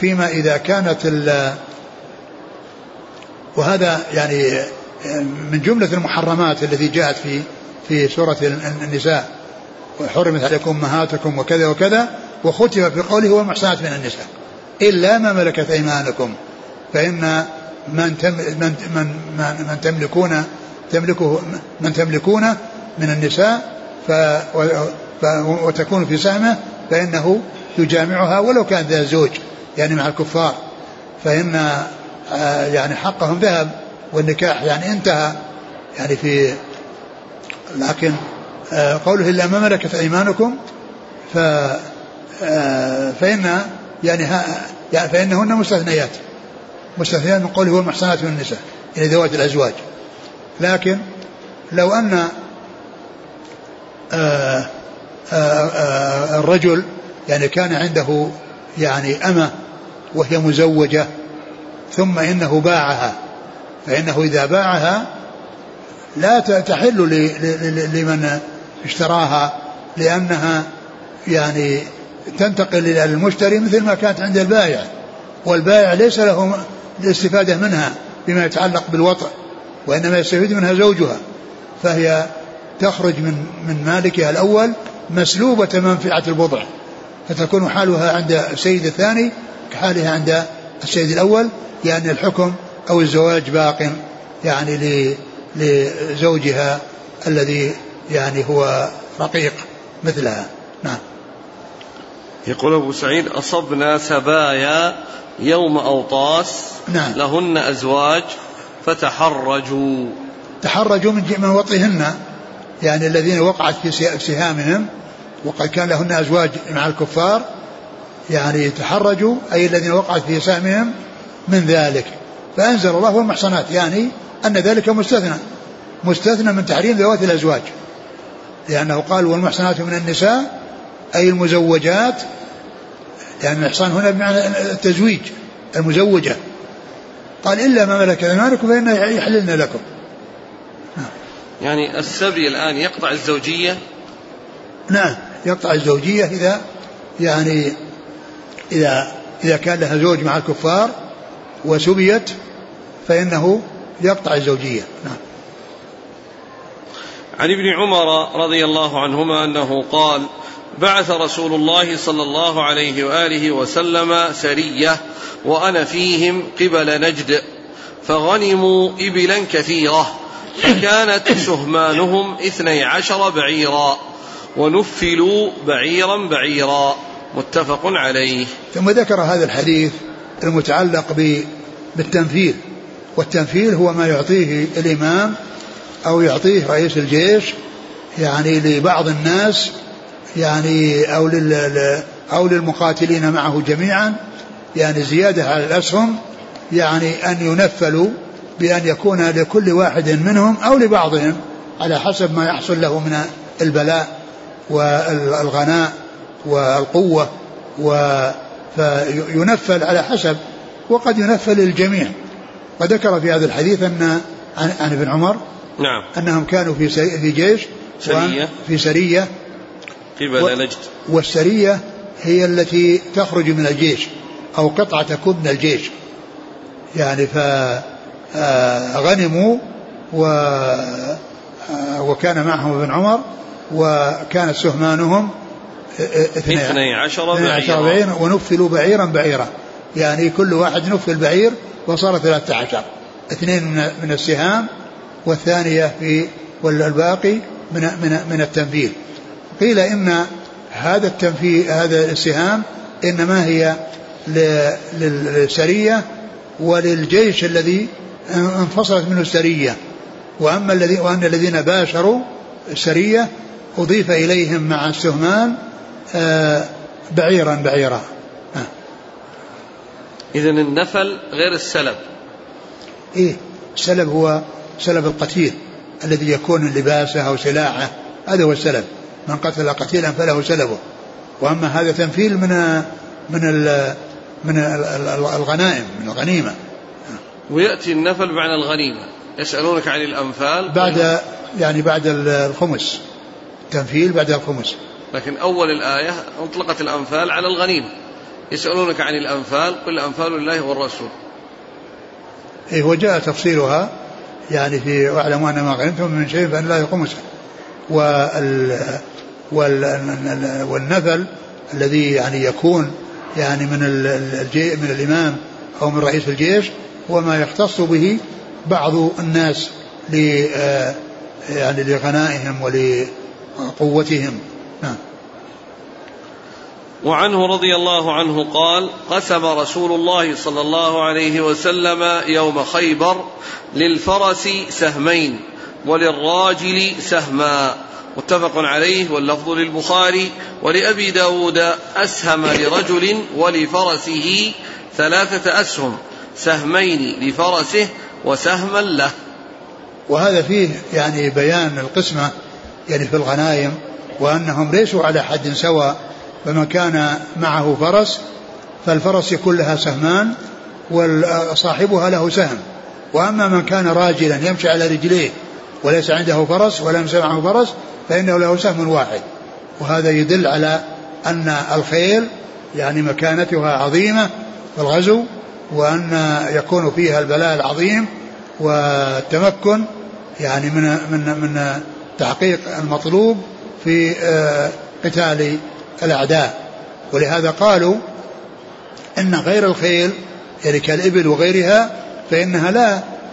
فيما إذا كانت وهذا يعني من جملة المحرمات التي جاءت في سورة النساء: وحرمت عليكم أمهاتكم وكذا وكذا، وختم في قوله والمحصنات من النساء إلا ما ملكت أيمانكم، فإن من تملكون من النساء وتكون في سهمه فإنه يجامعها ولو كان ذا زوج، يعني مع الكفار، فإن يعني حقهم ذهب والنكاح يعني انتهى يعني في. لكن قوله إلا ما ملكت أيمانكم فإن يعني فإنهن مستثنيات من قوله والمحصنات من النساء يعني ذوات الأزواج. لكن لو أن الرجل يعني كان عنده يعني أمة وهي مزوجة ثم إنه باعها، فإنه إذا باعها لا تحل لمن اشتراها، لأنها يعني تنتقل إلى المشتري مثل ما كانت عند البائع، والبائع ليس له الاستفادة منها بما يتعلق بالوطء، وإنما يستفيد منها زوجها، فهي تخرج من مالكها الأول مسلوبة منفعة البضع، فتكون حالها عند السيد الثاني كحالها عند السيد الأول، يعني الحكم أو الزواج باق يعني لزوجها الذي يعني هو رقيق مثلها. نعم. يقول أبو سعيد: أصبنا سبايا يوم أوطاس، نعم، لهن أزواج فتحرجوا من وطئهن، يعني الذين وقعت في سهامهم وقد كان لهن أزواج مع الكفار، يعني تحرجوا أي الذين وقعت في سهامهم من ذلك، فأنزل الله والمحصنات يعني أن ذلك مستثنى من تحريم ذوات الأزواج، لأنه قال والمحصنات من النساء أي المزوجات، لأن الإحصان هنا بمعنى التزويج المزوجة. قال إلا ما ملكت أيمانكم فإنه يحللن لكم. يعني السبي الآن يقطع الزوجية؟ نعم، يقطع الزوجية إذا يعني إذا كان لها زوج مع الكفار وسبيت فإنه يقطع الزوجية. نعم. عن ابن عمر رضي الله عنهما أنه قال: بعث رسول الله صلى الله عليه وآله وسلم سرية وأنا فيهم قبل نجد، فغنموا إبلا كثيرة فكانت سهمانهم 12 بعيرا ونفلوا بعيرا بعيرا متفق عليه. ثم ذكر هذا الحديث المتعلق بالتنفيل، والتنفيل هو ما يعطيه الإمام أو يعطيه رئيس الجيش يعني لبعض الناس يعني أو للمقاتلين معه جميعا، يعني زيادة على الأسهم، يعني أن ينفلوا بأن يكون لكل واحد منهم أو لبعضهم على حسب ما يحصل له من البلاء والغناء والقوة، فينفل على حسب، وقد ينفل الجميع. وذكر في هذا الحديث أن عن ابن عمر نعم أنهم كانوا في جيش سرية في سرية قبل نجد، والسرية هي التي تخرج من الجيش أو قطعة تكون من الجيش، يعني فغنموا وكان معهم ابن عمر وكانت سهمانهم 12 بعيرا ونفلوا بعيرا بعيرا، يعني كل واحد نفل بعير وصار 13، 2 من السهام والثانية والباقي من التنفيل. قيل إن هذا التنفيل هذا السهام إنما هي للسرية وللجيش الذي انفصلت منه السرية، وأن الذين باشروا السرية أضيف إليهم مع السهمان بعيرا بعيرا. إذن النفل غير السلب. إيه السلب هو سلب القتيل الذي يكون لباسه أو سلاحه، هذا هو السلب، من قتل قتيلا فله سلبه. وأما هذا تنفيل من الغنائم من الغنيمة. ويأتي النفل بعد الغنيمة. يسألونك عن الأنفال بعد يعني بعد الخمس، تنفيل بعد الخمس، لكن أول الآية أطلقت الأنفال على الغنيمة. يسألونك عن الأنفال قل الأنفال لله والرسول. إيه وجاء تفصيلها يعني في واعلموا أن ما غنمتم من شيء فإن الله خمسه. والنفل الذي يعني يكون يعني من الإمام أو من رئيس الجيش هو ما يختص به بعض الناس يعني لغنائهم ولقوتهم. وعنه رضي الله عنه قال قسم رسول الله صلى الله عليه وسلم يوم خيبر للفرس سهمين وللراجل سهما متفق عليه، واللفظ للبخاري. ولأبي داود أسهم لرجل ولفرسه 3 أسهم، سهمين لفرسه وسهما له. وهذا فيه يعني بيان القسمة يعني في الغنائم، وأنهم ليسوا على حد سواء، فمن كان معه فرس فالفرس يكون لها سهمان وصاحبها له سهم. وأما من كان راجلا يمشي على رجليه وليس عنده فرس ولا معه فرس فإنه له سهم واحد. وهذا يدل على أن الخيل يعني مكانتها عظيمة في الغزو، وأن يكون فيها البلاء العظيم والتمكن يعني من تحقيق المطلوب في قتال الأعداء. ولهذا قالوا إن غير الخيل يعني كالإبل وغيرها فإنها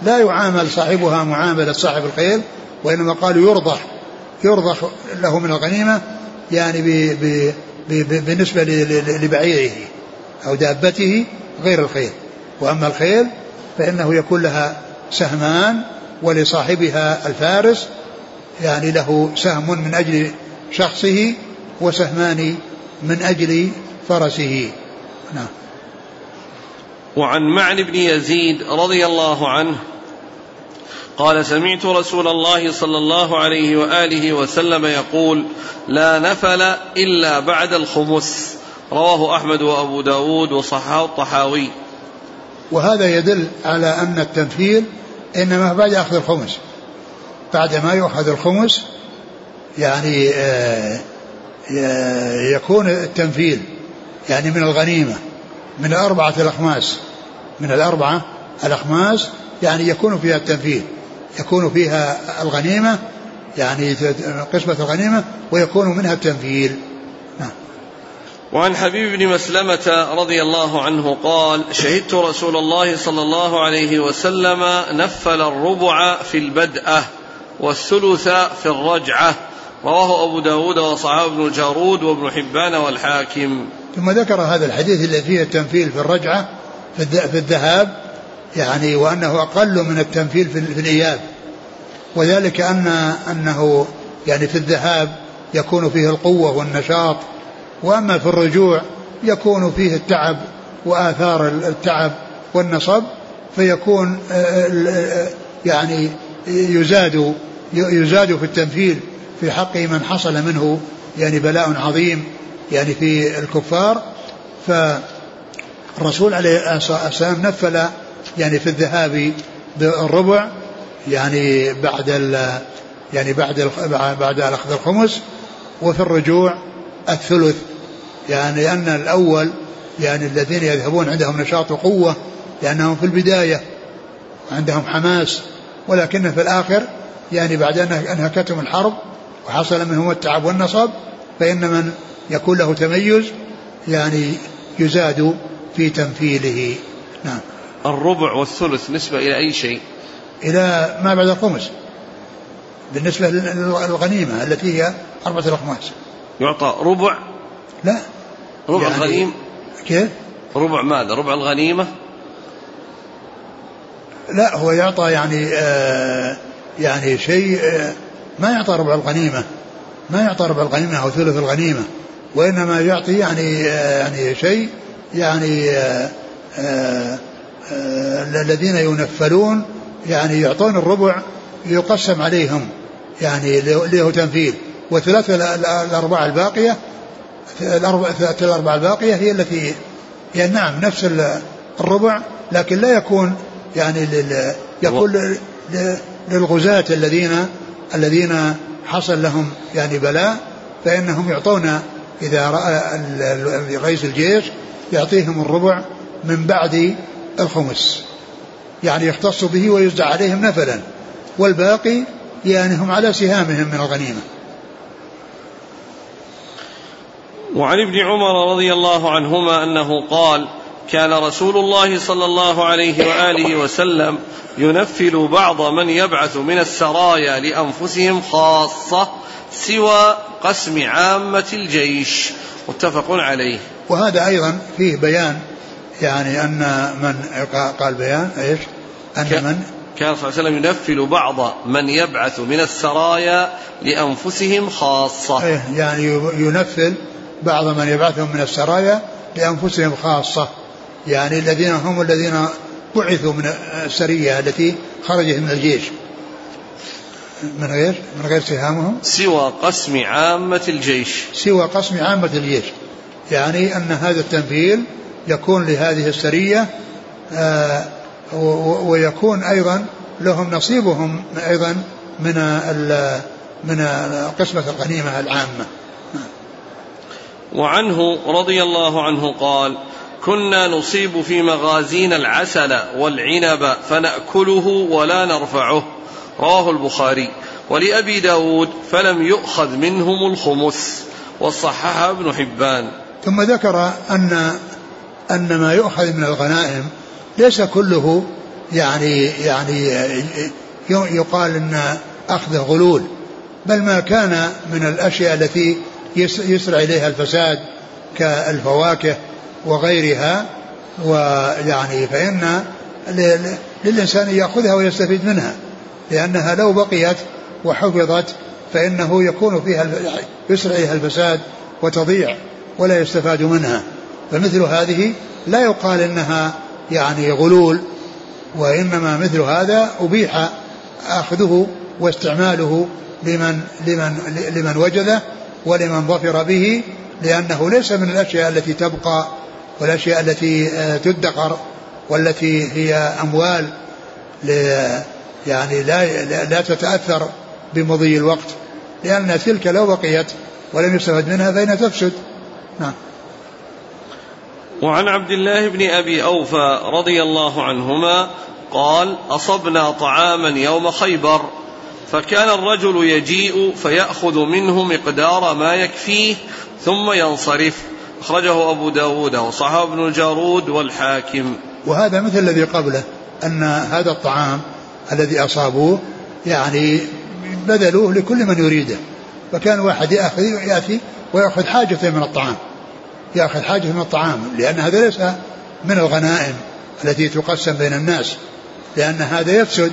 لا يعامل صاحبها معاملة صاحب الخيل، وإنما قالوا يرضخ له من الغنيمة يعني بالنسبة لبعيره أو دابته غير الخيل. وأما الخيل فإنه يكون لها سهمان ولصاحبها الفارس يعني له سهم من أجل شخصه وسهمان من أجل فرسه. نعم. وعن معن بن يزيد رضي الله عنه قال سمعت رسول الله صلى الله عليه وآله وسلم يقول لا نفل إلا بعد الخمس، رواه أحمد وأبو داود وصححه الطحاوي. وهذا يدل على أن التنفيل إنما بعد أخذ الخمس، بعد ما يؤخذ الخمس يعني يكون التنفيل يعني من الغنيمة من 4 الأخماس، من 4 الأخماس يعني يكون فيها التنفيل، يكون فيها الغنيمة يعني قسمة الغنيمة ويكون منها التنفيل. وعن حبيب بن مسلمة رضي الله عنه قال شهدت رسول الله صلى الله عليه وسلم نفل الربع في البدءة والثلث في الرجعة، رواه أبو داود وصححه بن الجارود وابن حبان والحاكم. ثم ذكر هذا الحديث الذي فيه التنفيل في الرجعة في الذهاب، يعني وأنه أقل من التنفيل في الإياب، وذلك أنه يعني في الذهاب يكون فيه القوة والنشاط، وأما في الرجوع يكون فيه التعب وآثار التعب والنصب، فيكون يعني يزاد في التنفيل في حق من حصل منه يعني بلاء عظيم يعني في الكفار. فالرسول عليه الصلاة والسلام نفل يعني في الذهاب بالربع يعني بعد أخذ الخمس، وفي الرجوع الثلث، يعني أن الأول يعني الذين يذهبون عندهم نشاط وقوة لأنهم في البداية عندهم حماس، ولكن في الآخر يعني بعد أن انهكتهم الحرب وحصل منهم التعب والنصب، فإن من يكون له تميز يعني يزاد في تنفيله. نعم. الربع والثلث نسبة إلى أي شيء؟ إلى ما بعد الخمس بالنسبة للغنيمة التي هي 4 أخماس. يعطى ربع؟ لا، ربع يعني الغنيمة. كيف؟ ربع ماذا؟ ربع الغنيمة؟ لا، هو يعطى يعني يعني شيء، ما يعطى ربع الغنيمة، ما يعطى ربع الغنيمة أو ثلث الغنيمة، وإنما يعطي يعني يعني شيء يعني الذين ينفلون يعني يعطون الربع يقسم عليهم يعني له تنفيذ، وثلاث الأرباع الباقية هي التي هي نعم نفس الربع، لكن لا يكون يعني يقول للغزاة الذين حصل لهم يعني بلاء، فإنهم يعطون إذا رأى رئيس الجيش يعطيهم الربع من بعد الخمس، يعني يختص به ويزدع عليهم نفلا، والباقي يعني هم على سهامهم من الغنيمة. وعن ابن عمر رضي الله عنهما أنه قال: كان رسول الله صلى الله عليه وآله وسلم ينفل بعض من يبعث من السرايا لأنفسهم خاصة سوى قسم عامة الجيش، متفق عليه. وهذا أيضا فيه بيان، يعني أن من قال بيان إيش؟ أن من كان صلى الله عليه وسلم ينفل بعض من يبعث من السرايا لأنفسهم خاصة، يعني ينفل بعض من يبعثهم من السرايا لأنفسهم خاصة، يعني الذين هم الذين بعثوا من السرية التي خرجت من الجيش من غير سهامهم، سوى قسم عامة الجيش، سوى قسم عامة الجيش، يعني أن هذا التنفيل يكون لهذه السرية، ويكون أيضا لهم نصيبهم أيضا من قسمة الغنيمة العامة. وعنه رضي الله عنه قال: كنا نصيب في مغازين العسل والعنب فنأكله ولا نرفعه، رواه البخاري. ولأبي داود: فلم يؤخذ منهم الخمس، وصححه ابن حبان. ثم ذكر أن ما يؤخذ من الغنائم ليس كله يعني يقال أن أخذه غلول، بل ما كان من الأشياء التي يسرع إليها الفساد كالفواكه وغيرها، ويعني فإن للإنسان يأخذها ويستفيد منها، لأنها لو بقيت وحفظت فإنه يكون فيها يسرع إليها الفساد وتضيع ولا يستفاد منها، فمثل هذه لا يقال إنها يعني غلول، وإنما مثل هذا أبيح أخذه واستعماله لمن وجده ولمن ظفر به، لأنه ليس من الأشياء التي تبقى والأشياء التي تدخر والتي هي أموال يعني لا تتأثر بمضي الوقت، لأن تلك لو بقيت ولم يستفد منها فإن تفسد. نعم. وعن عبد الله بن أبي أوفى رضي الله عنهما قال: أصبنا طعاما يوم خيبر، فكان الرجل يجيء فيأخذ منه مقدار ما يكفيه ثم ينصرف، أخرجه أبو داود وصححه ابن الجارود والحاكم. وهذا مثل الذي قبله، أن هذا الطعام الذي أصابوه يعني بذلوه لكل من يريده, فكان واحد يأتي ويأخذ حاجته من الطعام, يأخذ حاجته من الطعام, لأن هذا ليس من الغنائم التي تقسم بين الناس, لأن هذا يفسد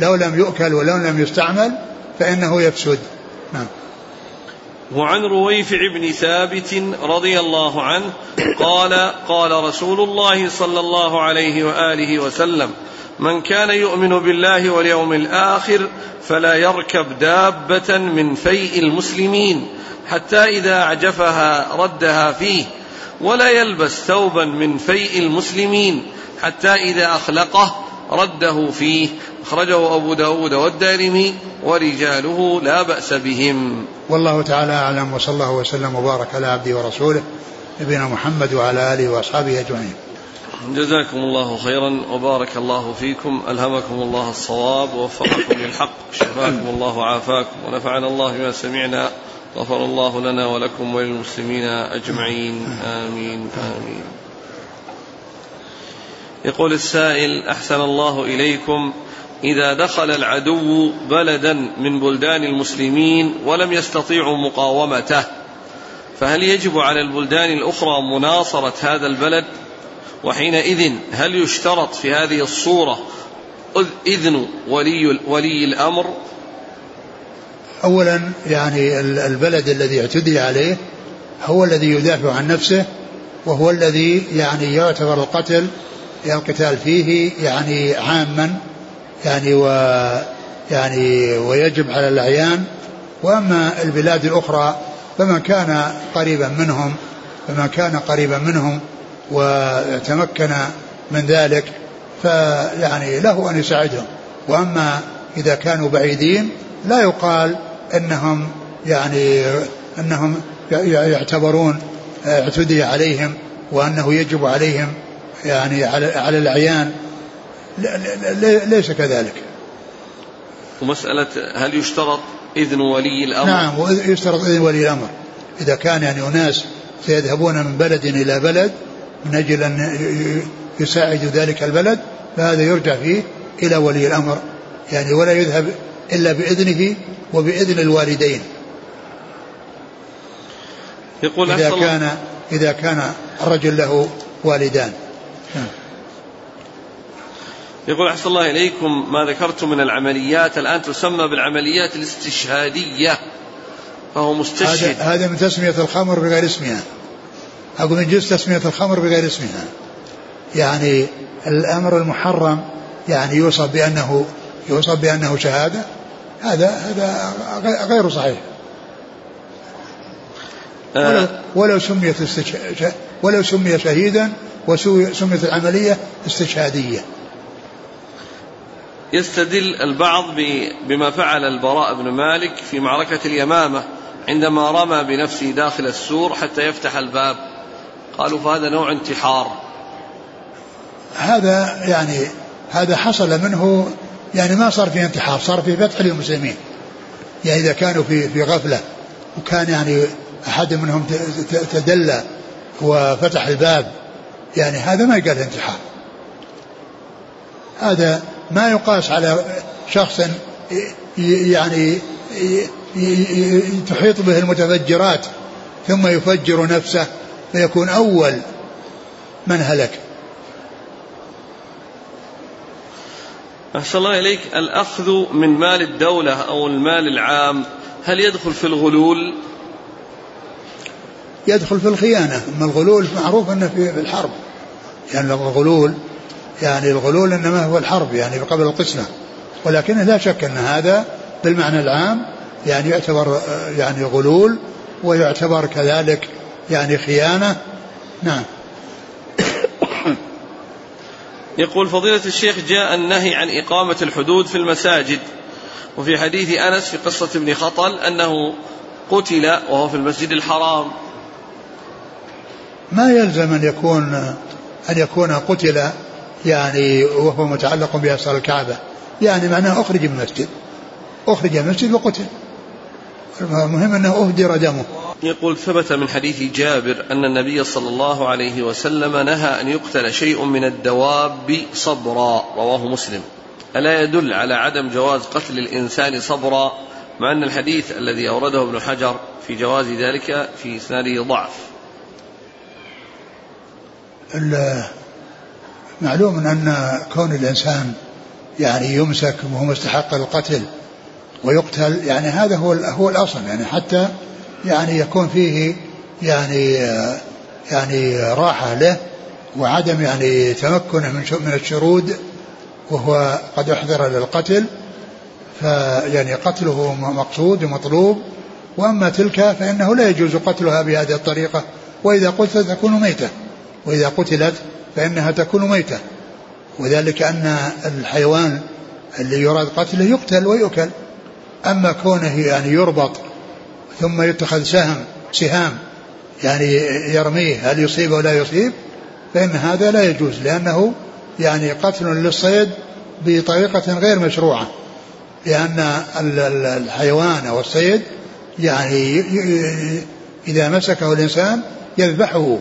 لو لم يؤكل ولو لم يستعمل فإنه يفسد. نعم. وعن رويف بن ثابت رضي الله عنه قال قال رسول الله صلى الله عليه وآله وسلم: من كان يؤمن بالله واليوم الآخر فلا يركب دابة من فيء المسلمين حتى إذا أعجفها ردها فيه, ولا يلبس ثوبا من فيء المسلمين حتى إذا أخلقه رده فيه. أخرجه أبو داود والدارمي ورجاله لا بأس بهم. والله تعالى أعلم, وصلى الله وسلم وبارك على عبده ورسوله نبينا محمد وعلى آله وأصحابه أجمعين. جزاكم الله خيرا وبارك الله فيكم, ألهمكم الله الصواب ووفقكم للحق, شفاكم الله وعافاكم, ونفعنا الله بما سمعنا, غفر الله لنا ولكم وللمسلمين أجمعين, آمين آمين. يقول السائل: أحسن الله إليكم, إذا دخل العدو بلدا من بلدان المسلمين ولم يستطيعوا مقاومته, فهل يجب على البلدان الأخرى مناصرة هذا البلد؟ وحينئذ هل يشترط في هذه الصورة إذن ولي الأمر؟ أولا يعني البلد الذي اعتدي عليه هو الذي يدافع عن نفسه, وهو الذي يعني يعتبر القتال فيه يعني عاما يعني ويجب على الأعيان. وأما البلاد الأخرى فمن كان قريبا منهم وتمكن من ذلك فيعني له أن يساعدهم. وأما إذا كانوا بعيدين لا يقال أنهم يعتبرون اعتدي عليهم وأنه يجب عليهم يعني على الأعيان, ليس كذلك. ومسألة هل يشترط إذن ولي الأمر؟ نعم, يشترط إذن ولي الأمر. إذا كان يعني أناس سيذهبون من بلد إلى بلد من أجل أن يساعد ذلك البلد, فهذا يرجع فيه إلى ولي الأمر يعني, ولا يذهب إلا بإذنه وبإذن الوالدين. يقول إذا كان الرجل له والدان. يقول: أحسن الله إليكم, ما ذكرت من العمليات الآن تسمى بالعمليات الاستشهادية, فهو مستشهد. هذا من تسمية الخمر بغير اسمها, أقول من جنس تسمية الخمر بغير اسمها, يعني الأمر المحرم يعني يوصف بأنه شهادة, هذا غير صحيح. ولو سمي شهيدا وسميت العملية استشهادية. يستدل البعض بما فعل البراء بن مالك في معركة اليمامة عندما رمى بنفسه داخل السور حتى يفتح الباب, قالوا فهذا نوع انتحار. هذا حصل منه يعني ما صار في انتحار, صار في فتح للمسلمين. يعني إذا كانوا في غفلة وكان يعني أحد منهم تدلى وفتح الباب, يعني هذا ما يقال انتحار, هذا ما يقاس على شخص يعني تحيط به المتفجرات ثم يفجر نفسه فيكون أول من هلك. أحسن الله إليك, الأخذ من مال الدولة أو المال العام هل يدخل في الغلول؟ يدخل في الخيانة, أما الغلول معروف أنه في الحرب, يعني الغلول إنما هو الحرب يعني قبل القسمة, ولكن لا شك أن هذا بالمعنى العام يعني يعتبر يعني غلول, ويعتبر كذلك يعني خيانة. نعم. يقول فضيلة الشيخ: جاء النهي عن إقامة الحدود في المساجد, وفي حديث أنس في قصة ابن خطل أنه قتل وهو في المسجد الحرام. ما يلزم أن يكون قتل يعني وهو متعلق بأسر الكعبة, يعني معناه أخرج من المسجد وقتل, المهم أنه أهدر دمه. يقول: ثبت من حديث جابر أن النبي صلى الله عليه وسلم نهى أن يقتل شيء من الدواب صبرا, رواه مسلم. ألا يدل على عدم جواز قتل الإنسان صبرا مع أن الحديث الذي أورده ابن حجر في جواز ذلك في إسناده ضعف. معلوم أن كون الإنسان يعني يمسك وهو مستحق القتل ويقتل يعني هذا هو الأصل، يعني حتى يعني يكون فيه يعني راحة له وعدم يعني تمكنه من الشرود وهو قد أحضر للقتل، فيعني قتله مقصود ومطلوب. وأما تلك فإنه لا يجوز قتلها بهذه الطريقة، وإذا قتلت تكون ميتة، وإذا قتلت فإنها تكون ميتة، وذلك أن الحيوان اللي يراد قتله يقتل ويؤكل. أما كونه يعني يربط ثم يتخذ سهام يعني يرميه هل يصيب ولا يصيب، فإن هذا لا يجوز، لأنه يعني قتل للصيد بطريقة غير مشروعة، لأن الحيوان أو الصيد يعني إذا مسكه الإنسان يذبحه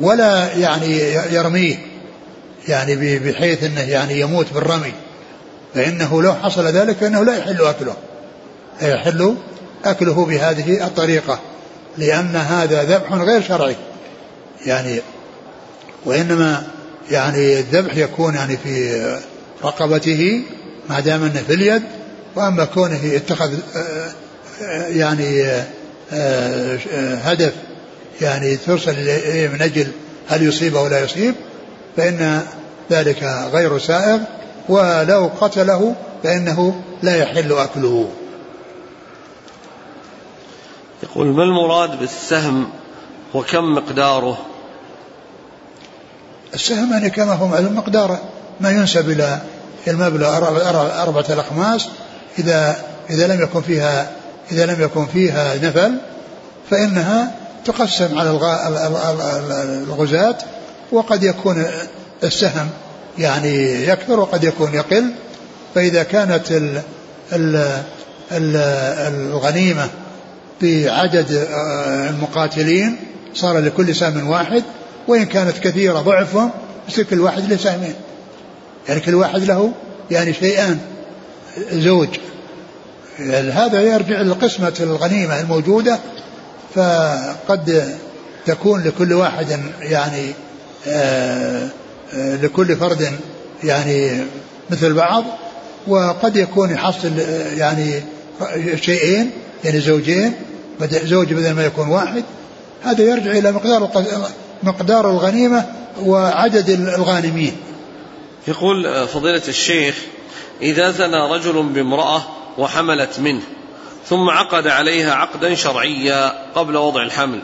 ولا يعني يرميه يعني بحيث أنه يعني يموت بالرمي، فإنه لو حصل ذلك فإنه لا يحل أكله، لا يحل أكله بهذه الطريقة، لأن هذا ذبح غير شرعي يعني، وإنما يعني الذبح يكون يعني في رقبته ما دام أنه في اليد. وأما كونه اتخذ يعني هدف يعني ترسل إليه من أجل هل يصيب أو لا يصيب، فإن ذلك غير سائغ، ولو قتله فإنه لا يحل أكله. يقول: ما المراد بالسهم وكم مقداره؟ السهم يعني كما هو معلوم مقداره ما ينسب إلى المبلغ 4 أخماس، إذا لم يكن فيها نفل فإنها تقسم على الغزاة، وقد يكون السهم يعني يكثر وقد يكون يقل. فإذا كانت الغنيمة بعدد المقاتلين صار لكل سهم واحد، وإن كانت كثيرة ضعفهم يصير كل واحد له سهمين، يعني كل واحد له يعني شيئان زوج. هذا يرجع لقسمة الغنيمة الموجودة، فقد تكون لكل واحد يعني لكل فرد يعني مثل بعض، وقد يكون يحصل يعني شيئين يعني زوجين، زوج بدل ما يكون واحد. هذا يرجع إلى مقدار الغنيمة وعدد الغانمين. يقول فضيلة الشيخ: إذا زنى رجل بامرأة وحملت منه ثم عقد عليها عقدا شرعيا قبل وضع الحمل،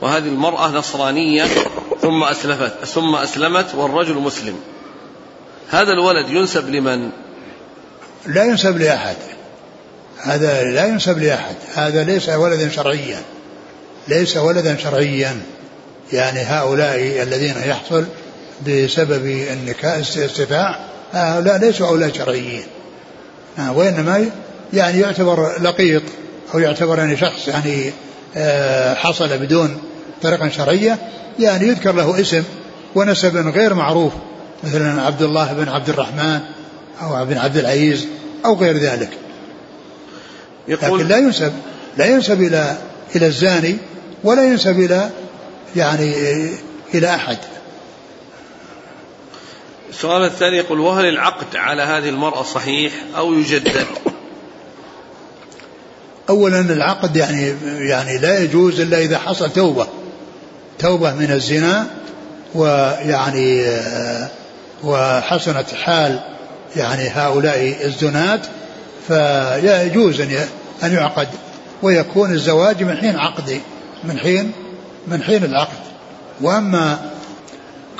وهذه المرأة نصرانية ثم أسلمت والرجل مسلم، هذا الولد ينسب لمن؟ لا ينسب لأحد، هذا لا ينسب لأحد، هذا ليس ولدا شرعيا. يعني هؤلاء الذين يحصل بسبب النكاح استفتاء هؤلاء ليسوا أولاد شرعيين، وإنما يعني يعتبر لقيط، أو يعتبر يعني شخص يعني حصل بدون طريقة شرعية، يعني يذكر له اسم ونسب غير معروف، مثلا عبد الله بن عبد الرحمن أو بن عبد العزيز أو غير ذلك، لكن لا ينسب إلى الزاني، ولا ينسب إلى يعني إلى أحد. السؤال الثاني يقول: وهل العقد على هذه المرأة صحيح أو يجدد؟ أولا العقد يعني لا يجوز إلا إذا حصل توبة من الزنا، ويعني وحسنت حال يعني هؤلاء الزناة، فلا يجوز أن يعقد، ويكون الزواج من حين العقد. وأما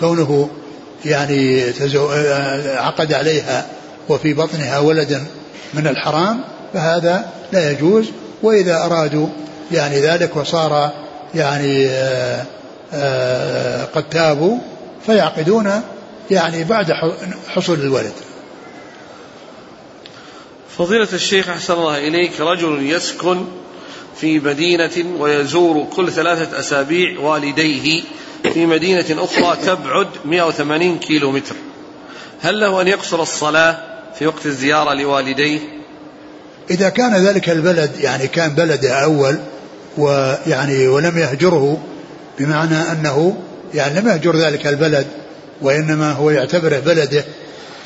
كونه يعني عقد عليها وفي بطنها ولدا من الحرام فهذا لا يجوز. وإذا أرادوا يعني ذلك وصار يعني قد تابوا فيعقدون يعني بعد حصول الولد. فضيلة الشيخ أحسن الله إليك: رجل يسكن في مدينة ويزور كل 3 أسابيع والديه في مدينة أخرى تبعد 180 كيلومتر، هل له أن يقصر الصلاة في وقت الزيارة لوالديه؟ إذا كان ذلك البلد يعني كان بلده أول ويعني ولم يهجره، بمعنى أنه يعني لم يهجر ذلك البلد وإنما هو يعتبره بلده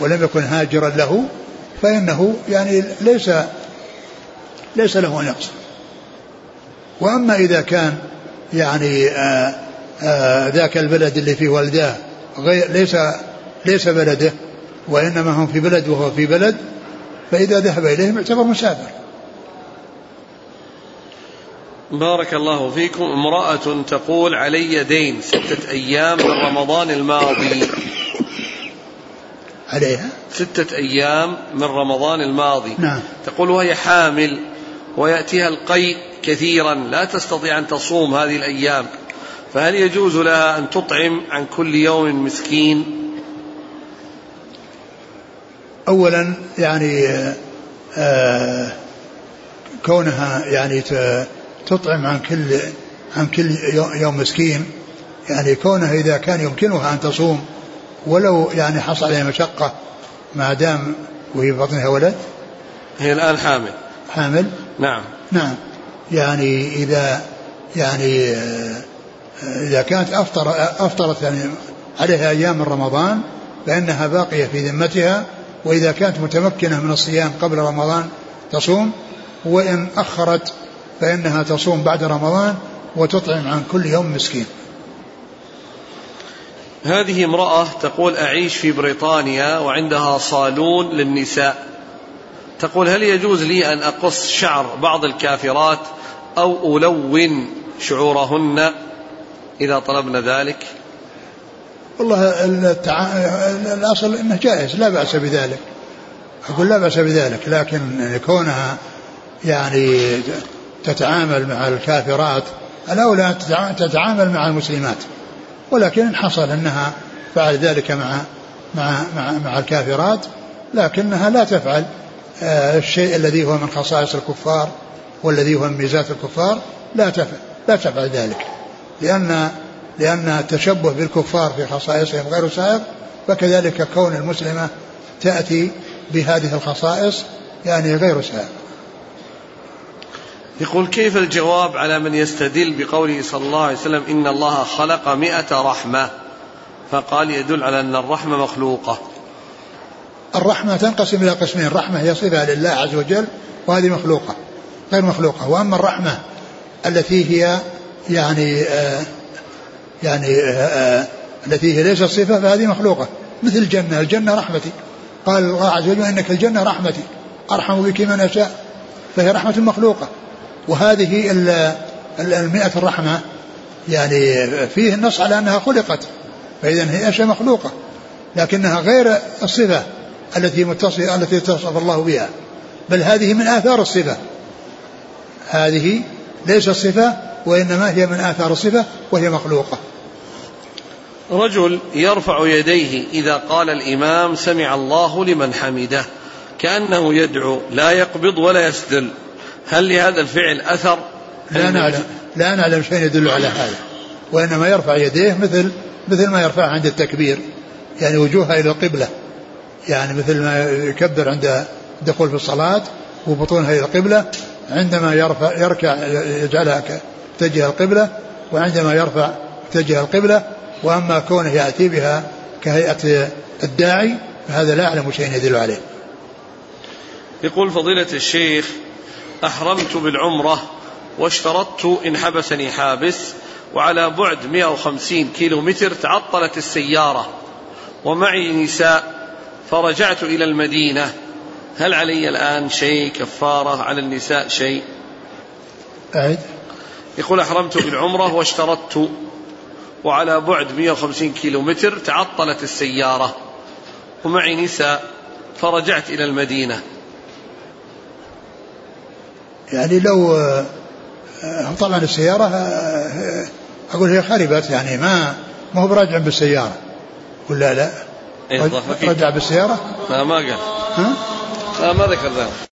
ولم يكن هاجرا له، فإنه يعني ليس له نقص. وأما إذا كان يعني ذاك البلد اللي فيه والداه ليس بلده وإنما هم في بلد وهو في بلد، فإذا ذهب إليهم يعتبر مسافر. بارك الله فيكم. امرأة تقول علي دين 6 أيام من رمضان الماضي، عليها 6 أيام من رمضان الماضي، نعم. تقول وهي حامل ويأتيها القيء كثيرا لا تستطيع أن تصوم هذه الأيام، فهل يجوز لها أن تطعم عن كل يوم مسكين؟ أولا يعني كونها يعني تطعم عن كل يوم مسكين، يعني كونها إذا كان يمكنها أن تصوم ولو يعني حصل عليها مشقة ما دام وهي بطنها ولد. هي الآن حامل نعم يعني إذا كانت أفطرت يعني عليها أيام من رمضان فإنها باقية في ذمتها، وإذا كانت متمكنة من الصيام قبل رمضان تصوم، وإن أخرت فإنها تصوم بعد رمضان وتطعم عن كل يوم مسكين. هذه امرأة تقول أعيش في بريطانيا وعندها صالون للنساء، تقول هل يجوز لي أن أقص شعر بعض الكافرات أو ألون شعورهن إذا طلبنا ذلك؟ والله الأصل إنه جائز، لا بأس بذلك، أقول لا بأس بذلك، لكن كونها يعني تتعامل مع الكافرات الأولى تتعامل مع المسلمات، ولكن حصل أنها فعل ذلك مع الكافرات، لكنها لا تفعل الشيء الذي هو من خصائص الكفار والذي هو من ميزات الكفار، لا تفعل ذلك، لأن التشبه بالكفار في خصائصهم غير سائغ، فكذلك كون المسلمة تأتي بهذه الخصائص يعني غير سائغ. يقول كيف الجواب على من يستدل بقوله صلى الله عليه وسلم إن الله خلق 100 رحمة، فقال يدل على أن الرحمة مخلوقة؟ الرحمة تنقسم إلى قسمين، رحمة هي صفة لله عز وجل وهذه مخلوقة غير مخلوقة، وأما الرحمة التي هي يعني التي هي ليست صفة فهذه مخلوقة، مثل الجنة رحمتي، قال الله عز وجل إنك الجنة رحمتي أرحم بك من أشاء، فهي رحمة مخلوقة. وهذه 100 رحمة يعني فيه النص على أنها خلقت، فإذا هي أشياء مخلوقة لكنها غير الصفة التي اتصف الله بها، بل هذه من آثار الصفة، هذه ليست صفة وإنما هي من آثار الصفة وهي مخلوقة. رجل يرفع يديه إذا قال الإمام سمع الله لمن حمده كأنه يدعو، لا يقبض ولا يسدل، هل لهذا الفعل أثر؟ لا نعلم شيء يدل على هذا، وإنما يرفع يديه مثل ما يرفع عند التكبير، يعني وجوهها إلى القبلة، يعني مثل ما يكبر عند دخول في الصلاة وبطونها إلى القبلة، عندما يركع يجعلها تجه القبلة، وعندما يرفع تجه القبلة. وأما كونه يأتي بها كهيئة الداعي فهذا لا أعلم شيء يدل عليه. يقول فضيلة الشيخ أحرمت بالعمرة واشترطت إن حبسني حابس، وعلى بعد 150 كيلومتر تعطلت السيارة ومعي نساء، فرجعت إلى المدينة، هل علي الآن شيء كفارة على النساء شيء؟ يقول أحرمت بالعمرة واشترطت، وعلى بعد 150 كيلومتر تعطلت السيارة ومعي نساء، فرجعت إلى المدينة. يعني لو طبعا السيارة أقول هي خربت، يعني ما هو براجع بالسيارة ولا لا رجع بالسيارة، ما قال، ما ذكر ذلك.